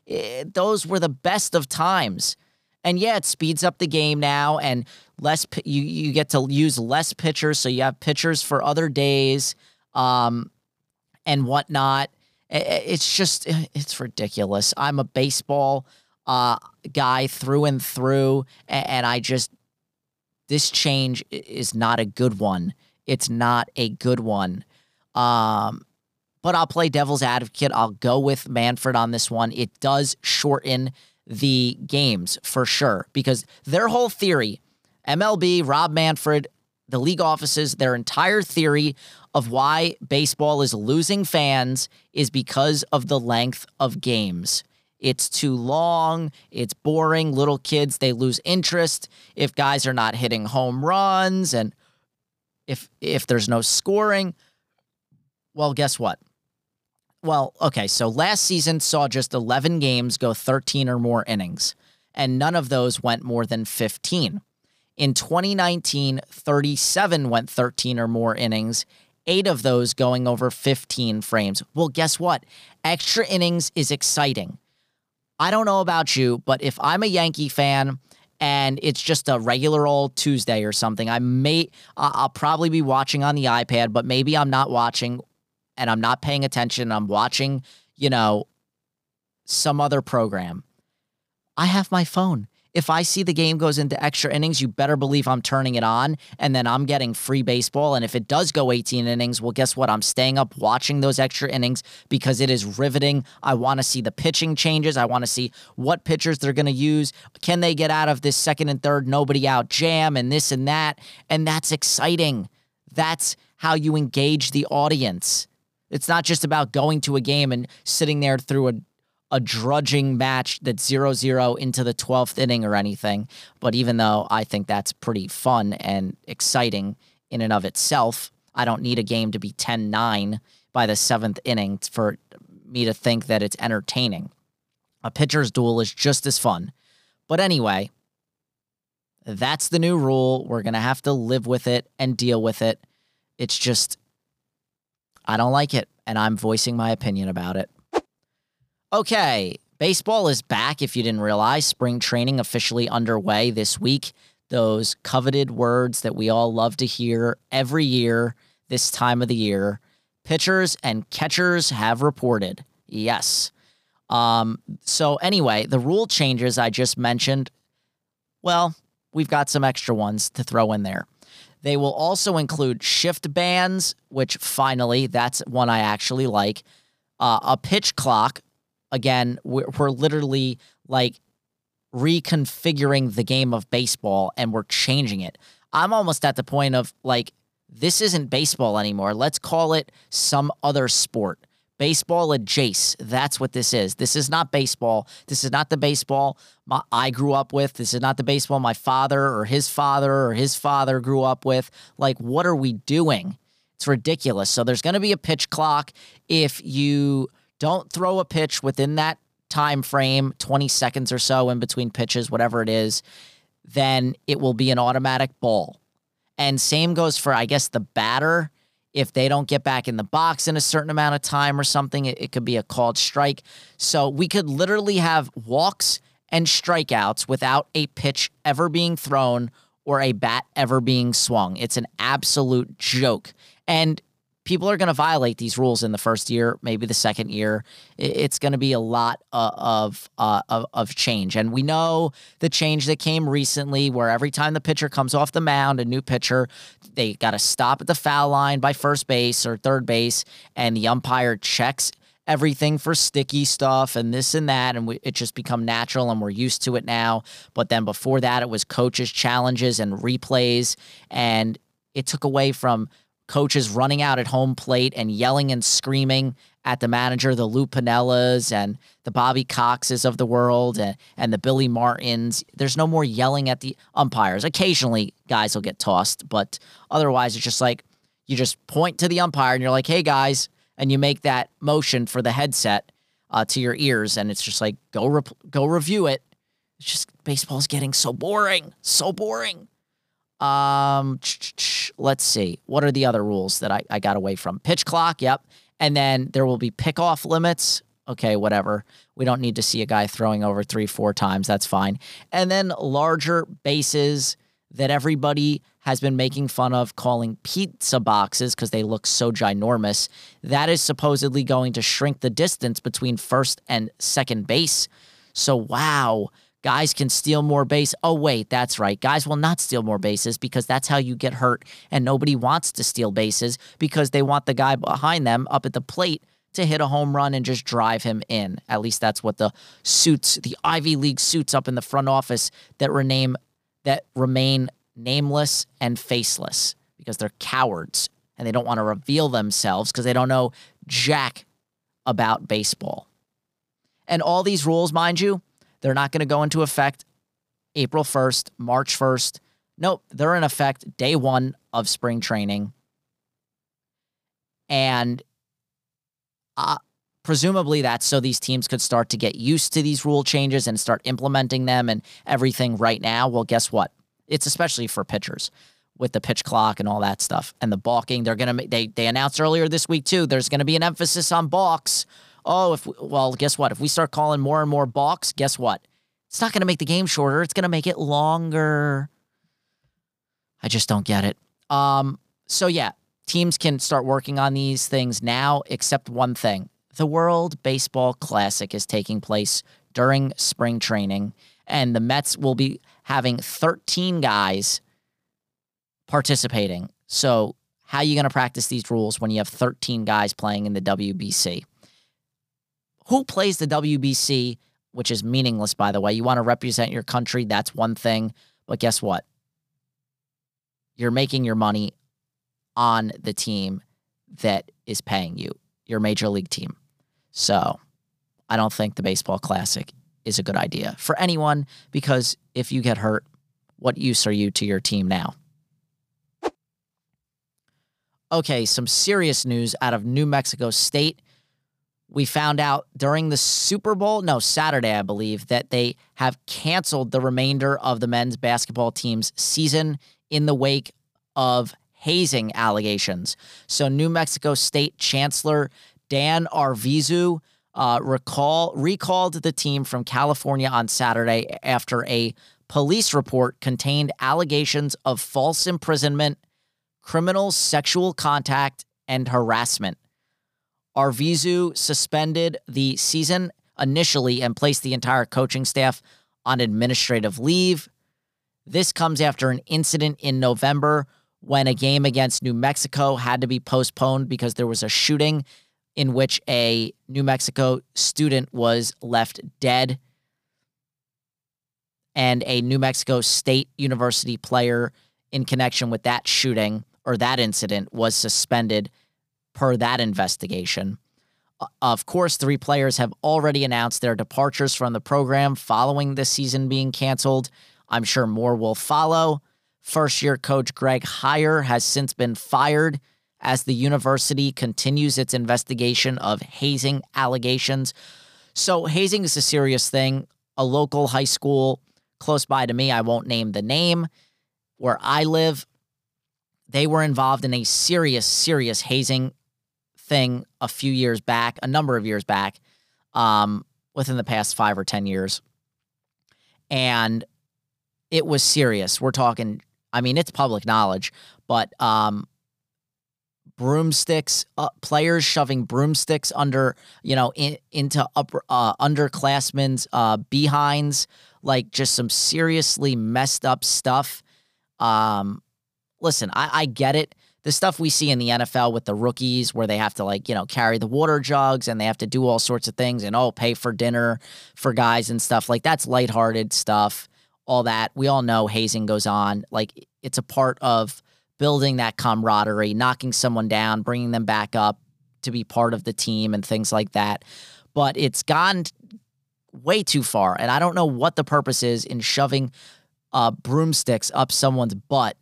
It, those were the best of times. And yeah, it speeds up the game now, and less you you get to use less pitchers, so you have pitchers for other days, um, and whatnot. It's just it's ridiculous. I'm a baseball uh, guy through and through, and I just this change is not a good one. It's not a good one. Um, but I'll play devil's advocate. I'll go with Manfred on this one. It does shorten the games for sure, because their whole theory, M L B, Rob Manfred, the league offices, their entire theory of why baseball is losing fans is because of the length of games. It's too long. It's boring. Little kids, they lose interest if guys are not hitting home runs and if if there's no scoring. Well, guess what? Well, okay, so last season saw just eleven games go thirteen or more innings, and none of those went more than fifteen. In twenty nineteen, thirty-seven went thirteen or more innings, eight of those going over fifteen frames. Well, guess what? Extra innings is exciting. I don't know about you, but if I'm a Yankee fan and it's just a regular old Tuesday or something, I may, I'll probably be watching on the iPad, but maybe I'm not watching and I'm not paying attention. I'm watching, you know, some other program. I have my phone. If I see the game goes into extra innings, you better believe I'm turning it on, and then I'm getting free baseball. And if it does go eighteen innings, well, guess what? I'm staying up watching those extra innings because it is riveting. I want to see the pitching changes. I want to see what pitchers they're going to use. Can they get out of this second and third nobody out jam and this and that? And that's exciting. That's how you engage the audience. It's not just about going to a game and sitting there through a a drudging match that's zero zero into the twelfth inning or anything. But even though I think that's pretty fun and exciting in and of itself, I don't need a game to be ten nine by the seventh inning for me to think that it's entertaining. A pitcher's duel is just as fun. But anyway, that's the new rule. We're going to have to live with it and deal with it. It's just, I don't like it, and I'm voicing my opinion about it. Okay, baseball is back, if you didn't realize. Spring training officially underway this week. Those coveted words that we all love to hear every year this time of the year. Pitchers and catchers have reported. Yes. Um, so anyway, the rule changes I just mentioned, well, we've got some extra ones to throw in there. They will also include shift bans, which finally, that's one I actually like. Uh, a pitch clock. Again, we're literally like reconfiguring the game of baseball and we're changing it. I'm almost at the point of like, this isn't baseball anymore. Let's call it some other sport. Baseball adjacent. That's what this is. This is not baseball. This is not the baseball my, I grew up with. This is not the baseball my father or his father or his father grew up with. Like, what are we doing? It's ridiculous. So there's going to be a pitch clock. If you don't throw a pitch within that time frame, twenty seconds or so in between pitches, whatever it is, then it will be an automatic ball. And same goes for, I guess, the batter. If they don't get back in the box in a certain amount of time or something, it, it could be a called strike. So we could literally have walks and strikeouts without a pitch ever being thrown or a bat ever being swung. It's an absolute joke. And people are going to violate these rules in the first year, maybe the second year. It's going to be a lot of, uh, of of change. And we know the change that came recently where every time the pitcher comes off the mound, a new pitcher, they got to stop at the foul line by first base or third base, and the umpire checks everything for sticky stuff and this and that, and we, it just become natural and we're used to it now. But then before that, it was coaches' challenges and replays, and it took away from coaches running out at home plate and yelling and screaming at the manager, the Lou Pinellas and the Bobby Coxes of the world and, and the Billy Martins. There's no more yelling at the umpires. Occasionally, guys will get tossed, but otherwise, it's just like you just point to the umpire and you're like, hey, guys, and you make that motion for the headset uh, to your ears, and it's just like, go, re- go review it. It's just baseball's getting so boring, so boring. Um, let's see. What are the other rules that I, I got away from? Pitch clock, yep. And then there will be pickoff limits. Okay, whatever. We don't need to see a guy throwing over three, four times. That's fine. And then larger bases that everybody has been making fun of calling pizza boxes because they look so ginormous. That is supposedly going to shrink the distance between first and second base. So, wow. Guys can steal more base. Oh, wait, that's right. Guys will not steal more bases because that's how you get hurt, and nobody wants to steal bases because they want the guy behind them up at the plate to hit a home run and just drive him in. At least that's what the suits, the Ivy League suits up in the front office that rename, that remain nameless and faceless because they're cowards and they don't want to reveal themselves because they don't know jack about baseball. And all these rules, mind you, they're not going to go into effect April first, March first. Nope, they're in effect day one of spring training. And uh, presumably that's so these teams could start to get used to these rule changes and start implementing them and everything right now. Well, guess what? It's especially for pitchers with the pitch clock and all that stuff and the balking. They're going to they they announced earlier this week too. There's going to be an emphasis on balks. Oh, if we, well, guess what? If we start calling more and more balks, guess what? It's not going to make the game shorter. It's going to make it longer. I just don't get it. Um, so yeah, teams can start working on these things now, except one thing. The World Baseball Classic is taking place during spring training, and the Mets will be having thirteen guys participating. So how are you going to practice these rules when you have thirteen guys playing in the W B C? Who plays the W B C, which is meaningless, by the way? You want to represent your country, that's one thing. But guess what? You're making your money on the team that is paying you, your major league team. So I don't think the baseball classic is a good idea for anyone, because if you get hurt, what use are you to your team now? Okay, some serious news out of New Mexico State. We found out during the Super Bowl, no, Saturday, I believe, that they have canceled the remainder of the men's basketball team's season in the wake of hazing allegations. So New Mexico State Chancellor Dan Arvizu uh, recall, recalled the team from California on Saturday after a police report contained allegations of false imprisonment, criminal sexual contact, and harassment. Arvizu suspended the season initially and placed the entire coaching staff on administrative leave. This comes after an incident in November when a game against New Mexico had to be postponed because there was a shooting in which a New Mexico student was left dead, and a New Mexico State University player in connection with that shooting or that incident was suspended per that investigation. Of course, three players have already announced their departures from the program following this season being canceled. I'm sure more will follow. First-year coach Greg Heyer has since been fired as the university continues its investigation of hazing allegations. So hazing is a serious thing. A local high school close by to me, I won't name the name, where I live, they were involved in a serious, serious hazing thing a few years back, a number of years back, um, within the past five or ten years. And it was serious. We're talking, I mean, it's public knowledge, but um, broomsticks, uh, players shoving broomsticks under, you know, in, into upper, uh, underclassmen's uh, behinds, like just some seriously messed up stuff. Um, listen, I, I get it. The stuff we see in the N F L with the rookies where they have to, like, you know, carry the water jugs and they have to do all sorts of things and, oh, pay for dinner for guys and stuff. Like, that's lighthearted stuff. All that. We all know hazing goes on. Like, it's a part of building that camaraderie, knocking someone down, bringing them back up to be part of the team and things like that. But it's gone way too far. And I don't know what the purpose is in shoving uh, broomsticks up someone's butt.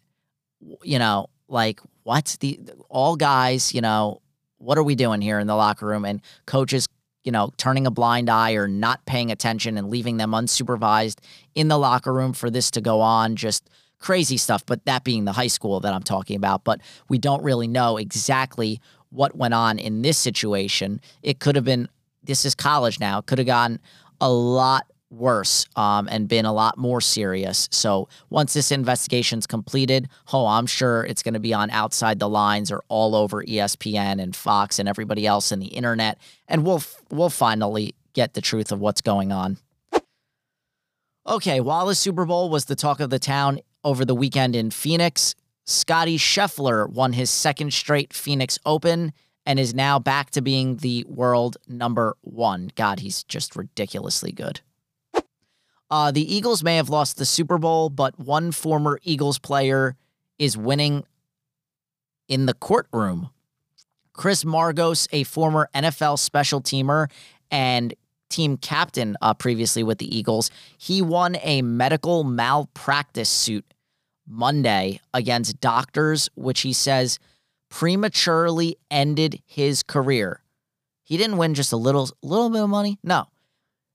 You know, like, what's the, all guys, you know, what are we doing here in the locker room? And coaches, you know, turning a blind eye or not paying attention and leaving them unsupervised in the locker room for this to go on, just crazy stuff. But that being the high school that I'm talking about, but we don't really know exactly what went on in this situation. It could have been, this is college now, it could have gotten a lot worse um, and been a lot more serious. So once this investigation's completed, oh, I'm sure it's going to be on Outside the Lines or all over E S P N and Fox and everybody else in the internet, and we'll we'll finally get the truth of what's going on. Okay, while the Super Bowl was the talk of the town over the weekend in Phoenix, Scottie Scheffler won his second straight Phoenix Open and is now back to being the world number one. God, he's just ridiculously good. Uh, the Eagles may have lost the Super Bowl, but one former Eagles player is winning in the courtroom. Chris Margos, a former N F L special teamer and team captain uh, previously with the Eagles. He won a medical malpractice suit Monday against doctors, which he says prematurely ended his career. He didn't win just a little, little bit of money. No.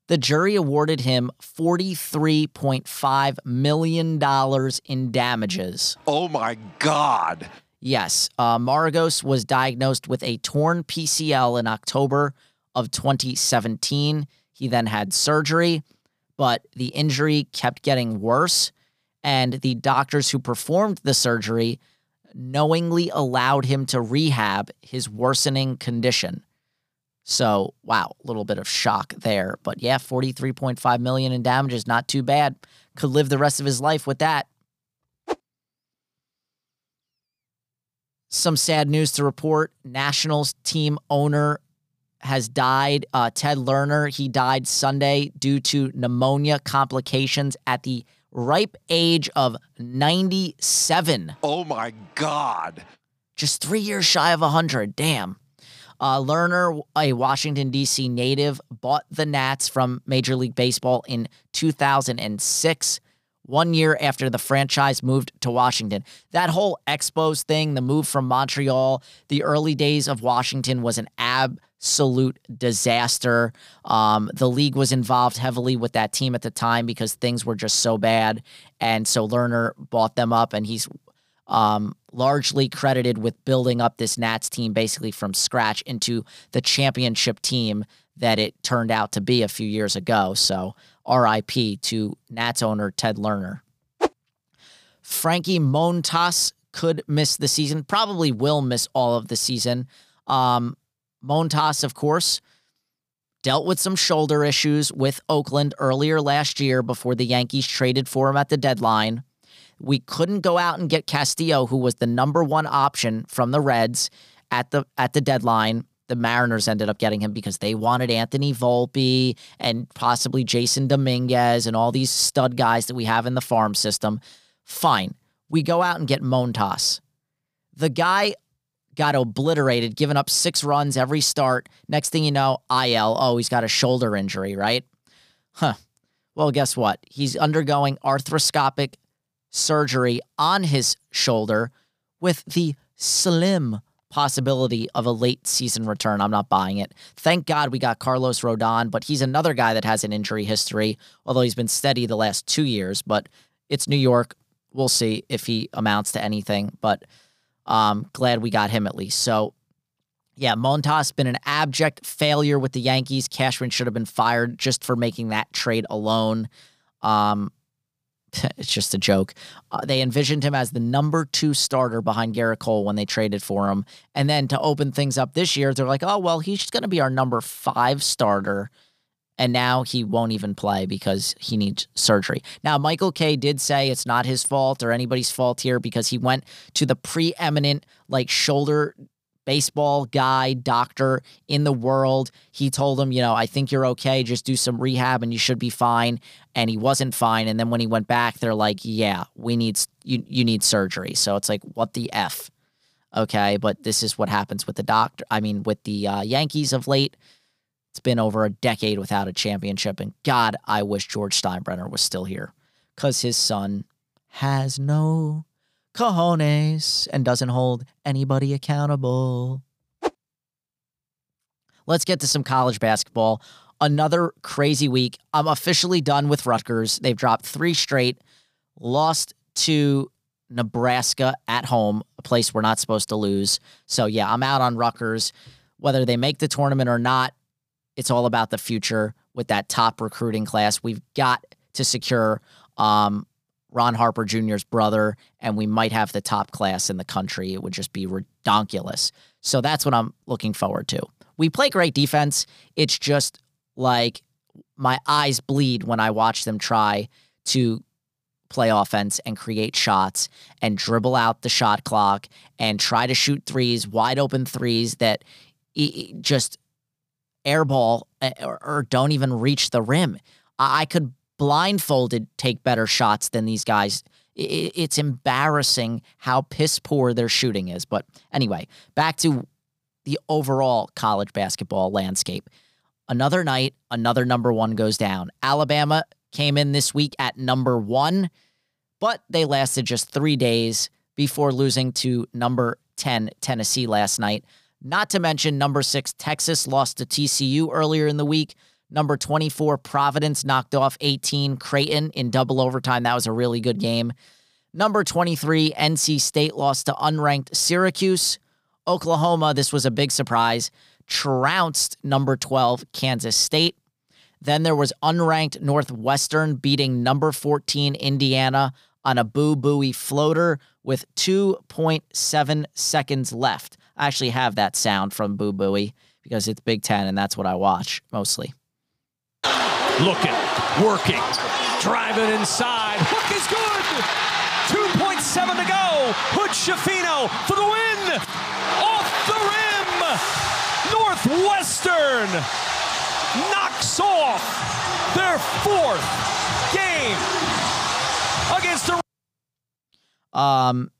The jury awarded him forty-three point five million dollars in damages. Oh, my God. Yes. Uh, Maragos was diagnosed with a torn P C L in October of twenty seventeen. He then had surgery, but the injury kept getting worse, and the doctors who performed the surgery knowingly allowed him to rehab his worsening condition. So, wow, a little bit of shock there. But, yeah, forty-three point five million dollars in damages, not too bad. Could live the rest of his life with that. Some sad news to report. Nationals team owner has died. Uh, Ted Lerner, he died Sunday due to pneumonia complications at the ripe age of ninety-seven. Oh, my God. Just three years shy of one hundred. Damn. Uh, Lerner, a Washington, D C native, bought the Nats from Major League Baseball in two thousand six, one year after the franchise moved to Washington. That whole Expos thing, the move from Montreal, the early days of Washington was an absolute disaster. Um, the league was involved heavily with that team at the time because things were just so bad. And so Lerner bought them up, and he's Um, largely credited with building up this Nats team basically from scratch into the championship team that it turned out to be a few years ago. So R I P to Nats owner Ted Lerner. Frankie Montas could miss the season, probably will miss all of the season. Um, Montas, of course, dealt with some shoulder issues with Oakland earlier last year before the Yankees traded for him at the deadline. We couldn't go out and get Castillo, who was the number one option from the Reds at the at the deadline. The Mariners ended up getting him because they wanted Anthony Volpe and possibly Jason Dominguez and all these stud guys that we have in the farm system. Fine. We go out and get Montas. The guy got obliterated, giving up six runs every start. Next thing you know, I L, oh, he's got a shoulder injury, right? Huh. Well, guess what? He's undergoing arthroscopic surgery on his shoulder with the slim possibility of a late season return. I'm not buying it. Thank God we got Carlos Rodon, but he's another guy that has an injury history, although he's been steady the last two years, but it's New York. We'll see if he amounts to anything, but um, glad we got him at least. So yeah, Montas been an abject failure with the Yankees. Cashman should have been fired just for making that trade alone. Um, It's just a joke. Uh, they envisioned him as the number two starter behind Gerrit Cole when they traded for him. And then to open things up this year, they're like, oh, well, he's going to be our number five starter. And now he won't even play because he needs surgery. Now, Michael Kay did say it's not his fault or anybody's fault here because he went to the preeminent, like, shoulder baseball guy, doctor in the world. He told him, you know, I think you're okay. Just do some rehab and you should be fine. And he wasn't fine. And then when he went back, they're like, yeah, we need, you, you need surgery. So it's like, what the F? Okay. But this is what happens with the doctor. I mean, with the uh, Yankees of late, it's been over a decade without a championship. And God, I wish George Steinbrenner was still here because his son has no cojones and doesn't hold anybody accountable. Let's get to some college basketball. Another crazy week. I'm officially done with Rutgers. They've dropped three straight, lost to Nebraska at home, a place we're not supposed to lose. So, yeah, I'm out on Rutgers. Whether they make the tournament or not, it's all about the future with that top recruiting class. We've got to secure um, Ron Harper Junior's brother, and we might have the top class in the country. It would just be redonkulous. So that's what I'm looking forward to. We play great defense. It's just like my eyes bleed when I watch them try to play offense and create shots and dribble out the shot clock and try to shoot threes, wide open threes that just airball or don't even reach the rim. I could blindfolded take better shots than these guys. It's embarrassing how piss poor their shooting is. But anyway, back to the overall college basketball landscape. Another night, another number one goes down. Alabama came in this week at number one, but they lasted just three days before losing to number ten Tennessee last night. Not to mention number six Texas lost to T C U earlier in the week. Number twenty-four Providence knocked off eighteen Creighton in double overtime. That was a really good game. Number twenty-three N C State lost to unranked Syracuse. Oklahoma, this was a big surprise, trounced number twelve Kansas State. Then there was unranked Northwestern beating number fourteen Indiana on a Boo Buoy floater with two point seven seconds left. I actually have that sound from Boo Buoy because it's Big Ten and that's what I watch mostly. Looking, working, driving inside. Hook is good. two point seven to go. Hood Shafino for the win. Off the rim. Northwestern knocks off their fourth game against the... Um,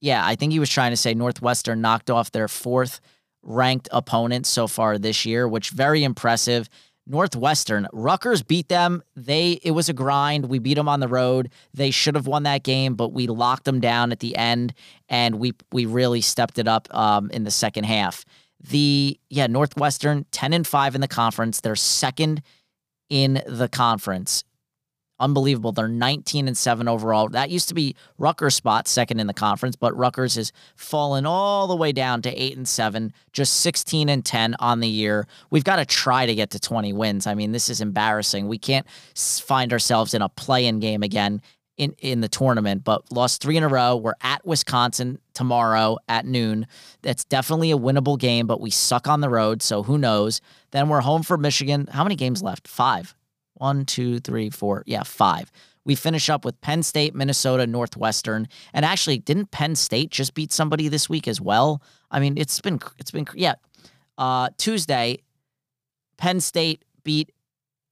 yeah, I think he was trying to say Northwestern knocked off their fourth ranked opponent so far this year, which very impressive. Northwestern, Rutgers beat them. They It was a grind. We beat them on the road. They should have won that game, but we locked them down at the end, and we we really stepped it up um, in the second half. The yeah, Northwestern ten and five in the conference. They're second in the conference. Unbelievable. They're nineteen and seven overall. That used to be Rutgers' spot, second in the conference, but Rutgers has fallen all the way down to eight and seven, just sixteen and ten on the year. We've got to try to get to twenty wins. I mean, this is embarrassing. We can't find ourselves in a play-in game again in, in the tournament, but lost three in a row. We're at Wisconsin tomorrow at noon. That's definitely a winnable game, but we suck on the road, so who knows? Then we're home for Michigan. How many games left? Five. One, two, three, four. Yeah, five. We finish up with Penn State, Minnesota, Northwestern, and actually, didn't Penn State just beat somebody this week as well? I mean, it's been it's been yeah. Uh, Tuesday, Penn State beat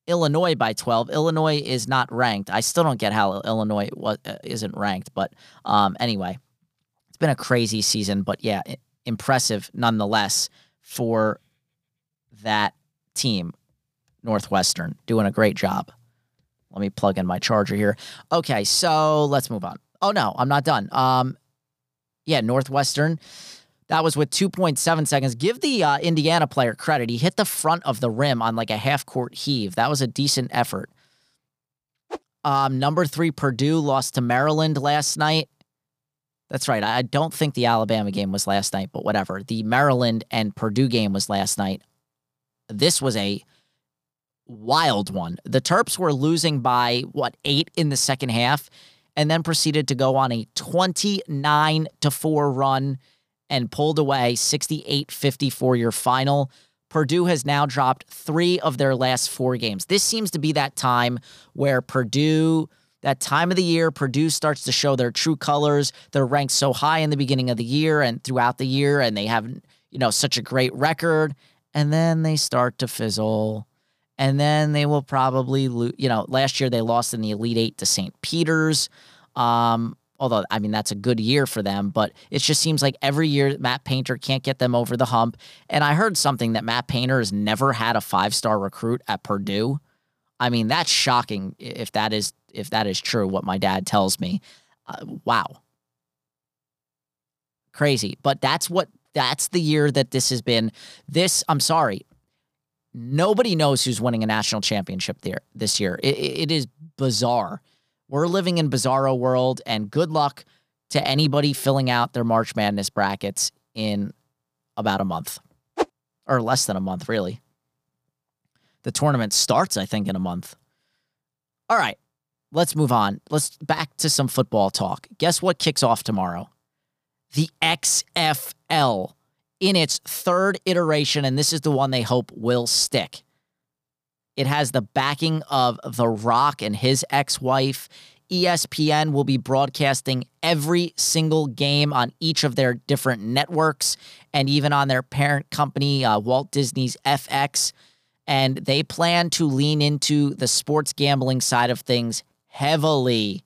Illinois by twelve. Illinois is not ranked. I still don't get how Illinois was, uh, isn't ranked, but um, anyway, it's been a crazy season. But yeah, impressive nonetheless for that team. Northwestern doing a great job. Let me plug in my charger here. Okay, so let's move on. Oh no, I'm not done. Um, yeah, Northwestern. That was with two point seven seconds. Give the uh, Indiana player credit. He hit the front of the rim on like a half court heave. That was a decent effort. Um, number three Purdue lost to Maryland last night. That's right. I don't think the Alabama game was last night, but whatever. The Maryland and Purdue game was last night. This was a wild one. The Terps were losing by, what, eight in the second half, and then proceeded to go on a twenty-nine to four run and pulled away sixty-eight fifty-four your final. Purdue has now dropped three of their last four games. This seems to be that time where Purdue, that time of the year, Purdue starts to show their true colors. They're ranked so high in the beginning of the year and throughout the year, and they have, you know, such a great record, and then they start to fizzle. And then they will probably lose. You know, last year they lost in the Elite Eight to Saint Peter's. Um, although, I mean, that's a good year for them. But it just seems like every year Matt Painter can't get them over the hump. And I heard something that Matt Painter has never had a five-star recruit at Purdue. I mean, that's shocking if that is if that is true, what my dad tells me. Uh, wow. Crazy. But that's what that's the year that this has been. This, I'm sorry. Nobody knows who's winning a national championship there this year. It, it is bizarre. We're living in bizarro world, and good luck to anybody filling out their March Madness brackets in about a month. Or less than a month, really. The tournament starts, I think, in a month. All right, let's move on. Let's back to some football talk. Guess what kicks off tomorrow? The X F L. In its third iteration, and this is the one they hope will stick. It has the backing of The Rock and his ex-wife. E S P N will be broadcasting every single game on each of their different networks and even on their parent company, uh, Walt Disney's F X. And they plan to lean into the sports gambling side of things heavily.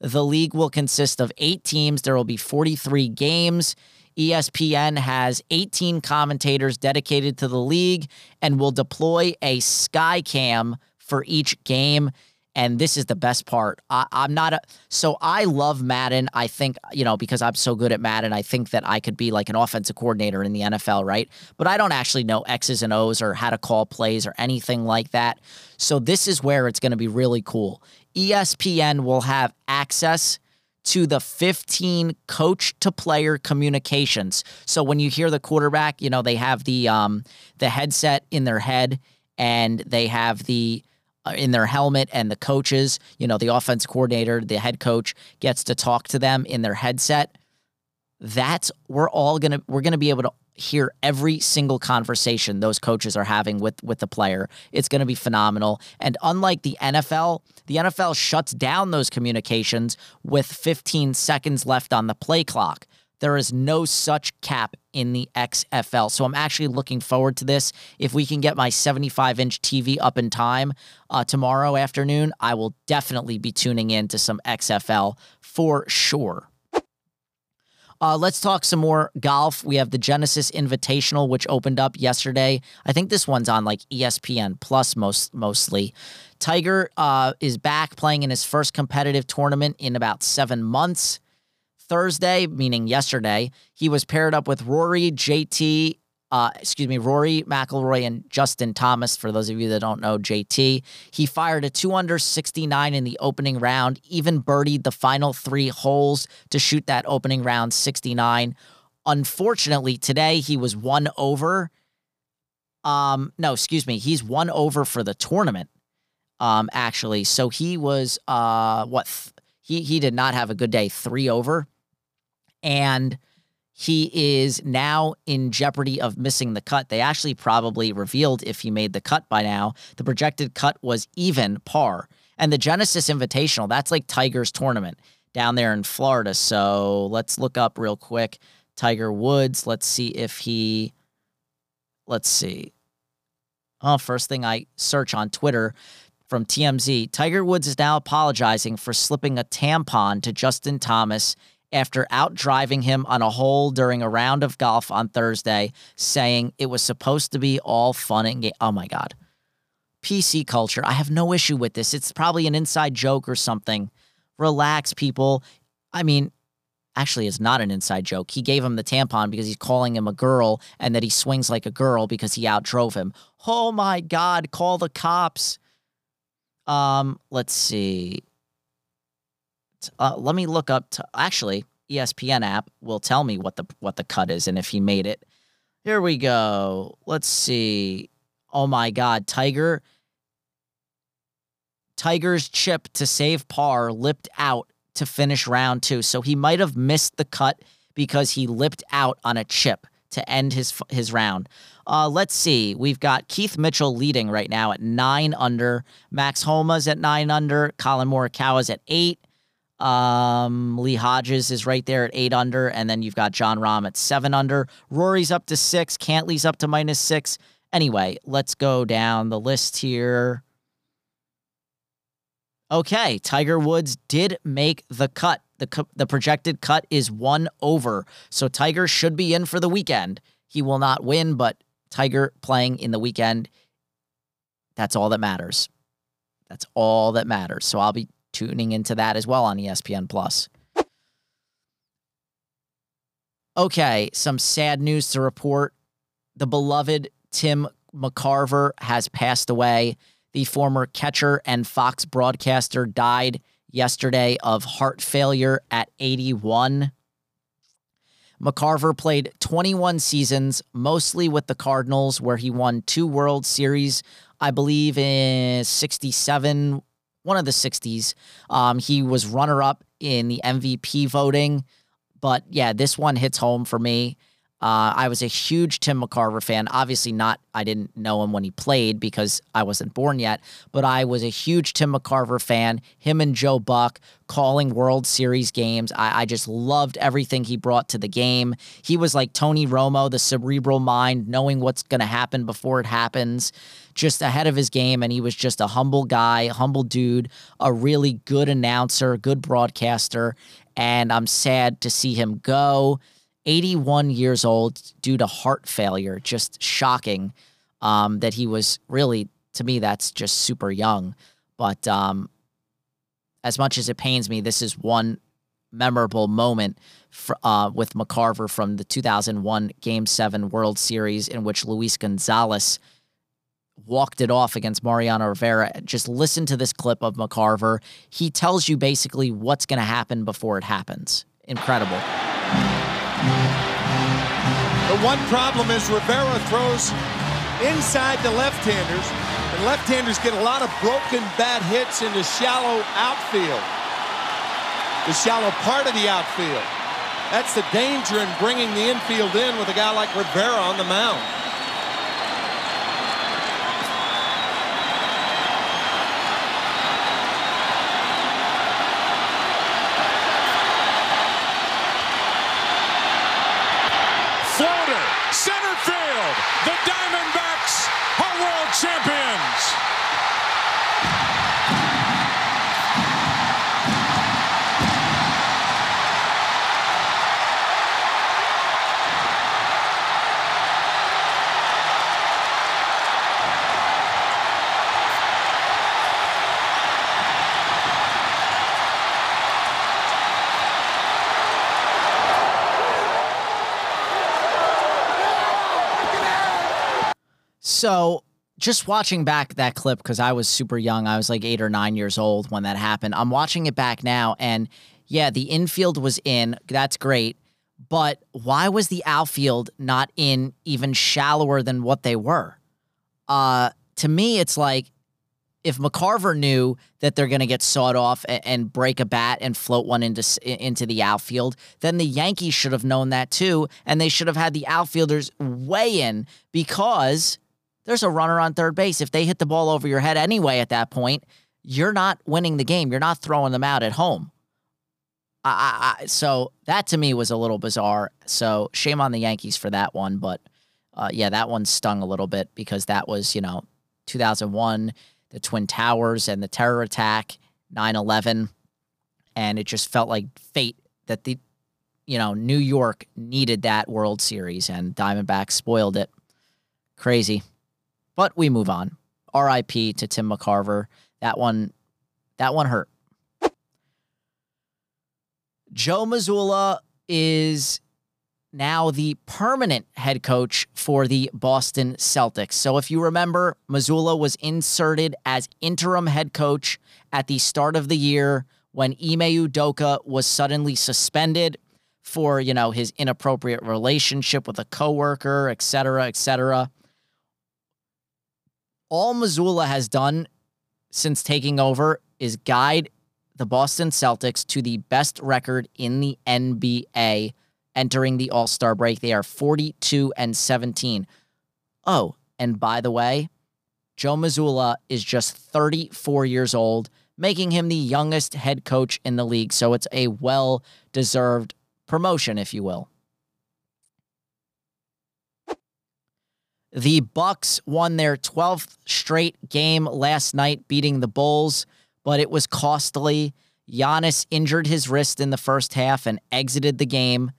The league will consist of eight teams. There will be forty-three games. E S P N has eighteen commentators dedicated to the league and will deploy a Sky Cam for each game. And this is the best part. I, I'm not a so I love Madden. I think, you know, because I'm so good at Madden, I think that I could be like an offensive coordinator in the N F L, right? But I don't actually know X's and O's or how to call plays or anything like that. So this is where it's going to be really cool. E S P N will have access to the fifteen coach-to-player communications. So when you hear the quarterback, you know, they have the um, the headset in their head and they have the uh, in their helmet, and the coaches, you know, the offense coordinator, the head coach gets to talk to them in their headset. That's we're all gonna we're gonna be able to hear every single conversation those coaches are having with with the player. It's going to be phenomenal. And unlike the N F L, the N F L shuts down those communications with fifteen seconds left on the play clock. There is no such cap in the X F L. So I'm actually looking forward to this. If we can get my seventy-five inch T V up in time uh, tomorrow afternoon, I will definitely be tuning in to some X F L for sure. Uh, let's talk some more golf. We have the Genesis Invitational, which opened up yesterday. I think this one's on like E S P N Plus most mostly. Tiger uh, is back playing in his first competitive tournament in about seven months. Thursday, meaning yesterday, he was paired up with Rory, J T, uh, excuse me, Rory McIlroy and Justin Thomas. For those of you that don't know J T, he fired a two under sixty-nine in the opening round, even birdied the final three holes to shoot that opening round sixty-nine. Unfortunately, today he was one over. Um, no, excuse me. He's one over for the tournament, um, actually. So he was, uh, what? Th- he, he did not have a good day, three over. And he is now in jeopardy of missing the cut. They actually probably revealed if he made the cut by now. The projected cut was even par. And the Genesis Invitational, that's like Tiger's tournament down there in Florida. So let's look up real quick. Tiger Woods. Let's see if he, let's see. Oh, first thing I search on Twitter from T M Z, Tiger Woods is now apologizing for slipping a tampon to Justin Thomas after outdriving him on a hole during a round of golf on Thursday, saying it was supposed to be all fun and game. Oh, my God. P C culture. I have no issue with this. It's probably an inside joke or something. Relax, people. I mean, actually, it's not an inside joke. He gave him the tampon because he's calling him a girl and that he swings like a girl because he outdrove him. Oh, my God. Call the cops. Um, let's see. Uh, let me look up. To, actually, E S P N app will tell me what the what the cut is and if he made it. Here we go. Let's see. Oh my God, Tiger. Tiger's chip to save par lipped out to finish round two, so he might have missed the cut because he lipped out on a chip to end his his round. Uh, let's see. We've got Keith Mitchell leading right now at nine under. Max Homa's at nine under. Colin Morikawa's at eight. Um, Lee Hodges is right there at eight under, and then you've got John Rahm at seven under. Rory's up to six. Cantley's up to minus six. Anyway, let's go down the list here. Okay, Tiger Woods did make the cut. The co- the projected cut is one over, so Tiger should be in for the weekend. He will not win, but Tiger playing in the weekend, that's all that matters. That's all that matters. So I'll be tuning into that as well on E S P N Plus. Okay, some sad news to report. The beloved Tim McCarver has passed away. The former catcher and Fox broadcaster died yesterday of heart failure at eighty-one. McCarver played twenty-one seasons, mostly with the Cardinals, where he won two World Series, I believe in sixty-seven. One of the sixties. Um, he was runner-up in the M V P voting. But, yeah, this one hits home for me. Uh, I was a huge Tim McCarver fan. Obviously not. I didn't know him when he played because I wasn't born yet. But I was a huge Tim McCarver fan. Him and Joe Buck calling World Series games. I, I just loved everything he brought to the game. He was like Tony Romo, the cerebral mind, knowing what's going to happen before it happens. Just ahead of his game, and he was just a humble guy, humble dude, a really good announcer, good broadcaster, and I'm sad to see him go. eighty-one years old due to heart failure. Just shocking um, that he was really, to me, that's just super young. But um, as much as it pains me, this is one memorable moment for, uh, with McCarver from the two thousand one Game seven World Series, in which Luis Gonzalez walked it off against Mariano Rivera. Just listen to this clip of McCarver. He tells you basically what's going to happen before it happens. Incredible. The one problem is Rivera throws inside the left-handers, and left-handers get a lot of broken bat hits in the shallow outfield, the shallow part of the outfield. That's the danger in bringing the infield in with a guy like Rivera on the mound. The Diamondbacks are world champions. So just watching back that clip, because I was super young, I was like eight or nine years old when that happened. I'm watching it back now, and yeah, the infield was in. That's great. But why was the outfield not in even shallower than what they were? Uh, to me, it's like if McCarver knew that they're going to get sawed off and, and break a bat and float one into into the outfield, then the Yankees should have known that too, and they should have had the outfielders weigh in, because there's a runner on third base. If they hit the ball over your head anyway at that point, you're not winning the game. You're not throwing them out at home. I, I, I, so that to me was a little bizarre. So shame on the Yankees for that one. But uh, yeah, that one stung a little bit, because that was, you know, two thousand one, the Twin Towers and the terror attack, nine eleven. And it just felt like fate that the, you know, New York needed that World Series, and Diamondbacks spoiled it. Crazy. But we move on. R I P to Tim McCarver. That one, that one hurt. Joe Mazzulla is now the permanent head coach for the Boston Celtics. So if you remember, Mazzulla was inserted as interim head coach at the start of the year when Ime Udoka was suddenly suspended for, you know, his inappropriate relationship with a coworker, et cetera, et cetera. All Mazzulla has done since taking over is guide the Boston Celtics to the best record in the N B A entering the All-Star break. They are forty-two and seventeen. Oh, and by the way, Joe Mazzulla is just thirty-four years old, making him the youngest head coach in the league. So it's a well-deserved promotion, if you will. The Bucks won their twelfth straight game last night, beating the Bulls, but it was costly. Giannis injured his wrist in the first half and exited the game.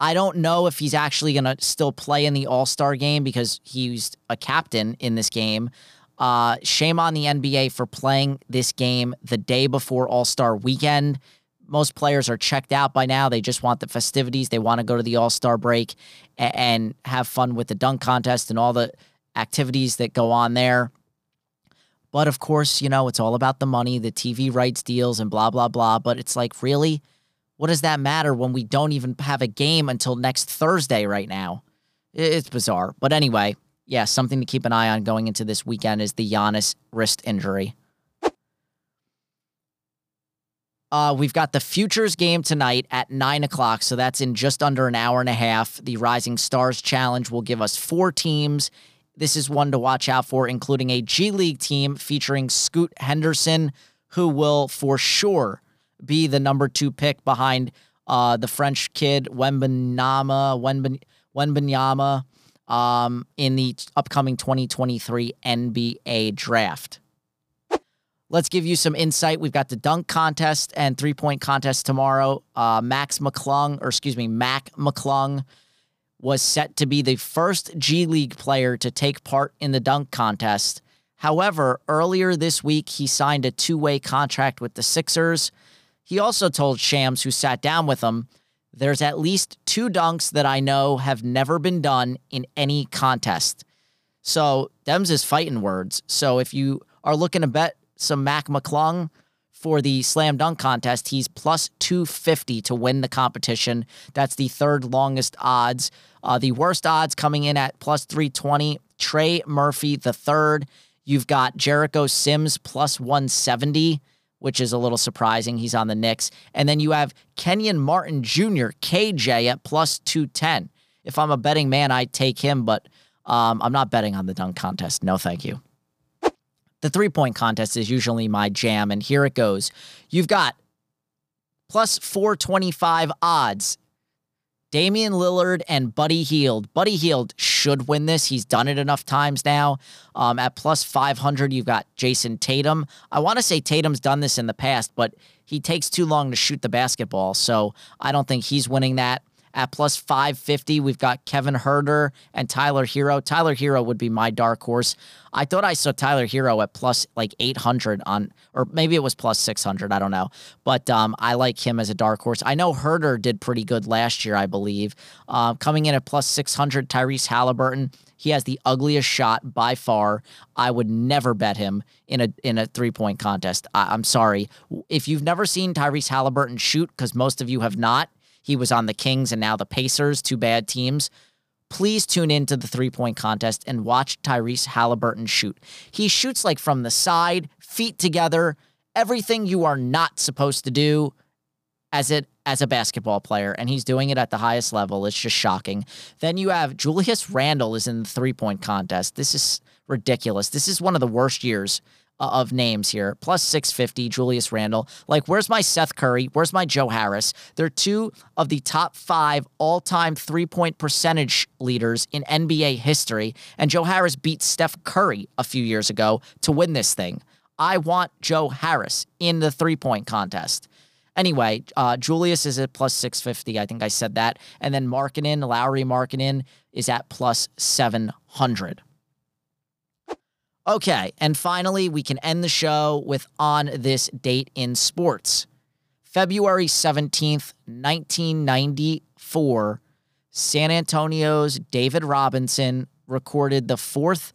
I don't know if he's actually going to still play in the All-Star game, because he used a captain in this game. Uh, shame on the N B A for playing this game the day before All-Star weekend. Most players are checked out by now. They just want the festivities. They want to go to the All-Star break and have fun with the dunk contest and all the activities that go on there. But, of course, you know, it's all about the money, the T V rights deals and blah, blah, blah. But it's like, really, what does that matter when we don't even have a game until next Thursday right now? It's bizarre. But anyway, yeah, something to keep an eye on going into this weekend is the Giannis wrist injury. Uh, we've got the Futures game tonight at nine o'clock, so that's in just under an hour and a half. The Rising Stars Challenge will give us four teams. This is one to watch out for, including a G League team featuring Scoot Henderson, who will for sure be the number two pick behind uh, the French kid Wembanyama, Wemben, Wembanyama um, in the upcoming twenty twenty-three N B A draft. Let's give you some insight. We've got the dunk contest and three-point contest tomorrow. Uh, Max McClung, or excuse me, Mac McClung, was set to be the first G League player to take part in the dunk contest. However, earlier this week, he signed a two-way contract with the Sixers. He also told Shams, who sat down with him, there's at least two dunks that I know have never been done in any contest. So, them's his fighting words. So, if you are looking to bet some Mac McClung for the slam dunk contest, he's plus two fifty to win the competition. That's the third longest odds. Uh, the worst odds coming in at plus three twenty, Trey Murphy the third. You've got Jericho Sims plus one seventy, which is a little surprising. He's on the Knicks. And then you have Kenyon Martin Junior, K J, at plus two ten. If I'm a betting man, I'd take him, but um, I'm not betting on the dunk contest. No, thank you. The three-point contest is usually my jam, and here it goes. You've got plus four twenty-five odds. Damian Lillard and Buddy Hield. Buddy Hield should win this. He's done it enough times now. Um, at plus five hundred, you've got Jason Tatum. I want to say Tatum's done this in the past, but he takes too long to shoot the basketball, so I don't think he's winning that. At plus five fifty, we've got Kevin Huerter and Tyler Hero. Tyler Hero would be my dark horse. I thought I saw Tyler Hero at plus like eight hundred on, or maybe it was plus six hundred. I don't know. But um, I like him as a dark horse. I know Huerter did pretty good last year, I believe. Uh, coming in at plus six hundred, Tyrese Halliburton. He has the ugliest shot by far. I would never bet him in a in a three-point contest. I, I'm sorry. If you've never seen Tyrese Halliburton shoot, because most of you have not, he was on the Kings and now the Pacers, two bad teams. Please tune into the three-point contest and watch Tyrese Halliburton shoot. He shoots like from the side, feet together, everything you are not supposed to do as it as a basketball player, and he's doing it at the highest level. It's just shocking. Then you have Julius Randle is in the three-point contest. This is ridiculous. This is one of the worst years of names here. Plus six fifty, Julius Randle. Like, where's my Seth Curry? Where's my Joe Harris? They're two of the top five all-time three-point percentage leaders in N B A history, and Joe Harris beat Steph Curry a few years ago to win this thing. I want Joe Harris in the three-point contest. Anyway, uh, Julius is at plus six fifty. I think I said that. And then Markkanen, Lowry Markkanen, is at plus seven hundred. Okay, and finally, we can end the show with On This Date in Sports. February seventeenth, nineteen ninety-four, San Antonio's David Robinson recorded the fourth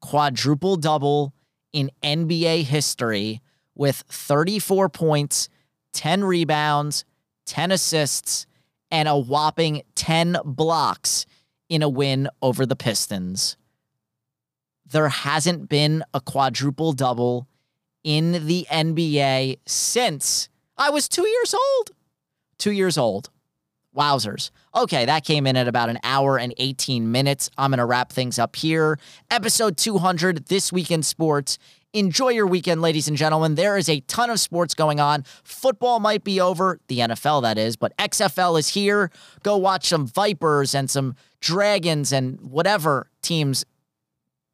quadruple-double in N B A history with thirty-four points, ten rebounds, ten assists, and a whopping ten blocks in a win over the Pistons. There hasn't been a quadruple-double in the N B A since I was two years old. Two years old. Wowzers. Okay, that came in at about an hour and eighteen minutes. I'm going to wrap things up here. Episode two hundred, This Week in Sports. Enjoy your weekend, ladies and gentlemen. There is a ton of sports going on. Football might be over, the N F L that is, but X F L is here. Go watch some Vipers and some Dragons and whatever teams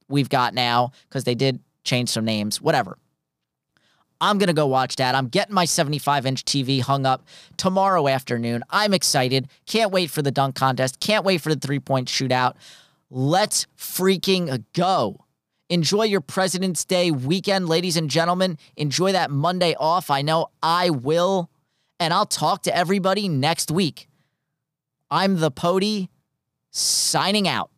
we've got now, because they did change some names, whatever. I'm going to go watch that. I'm getting my seventy-five inch T V hung up tomorrow afternoon. I'm excited. Can't wait for the dunk contest. Can't wait for the three-point shootout. Let's freaking go. Enjoy your President's Day weekend, ladies and gentlemen. Enjoy that Monday off. I know I will, and I'll talk to everybody next week. I'm the Pody, signing out.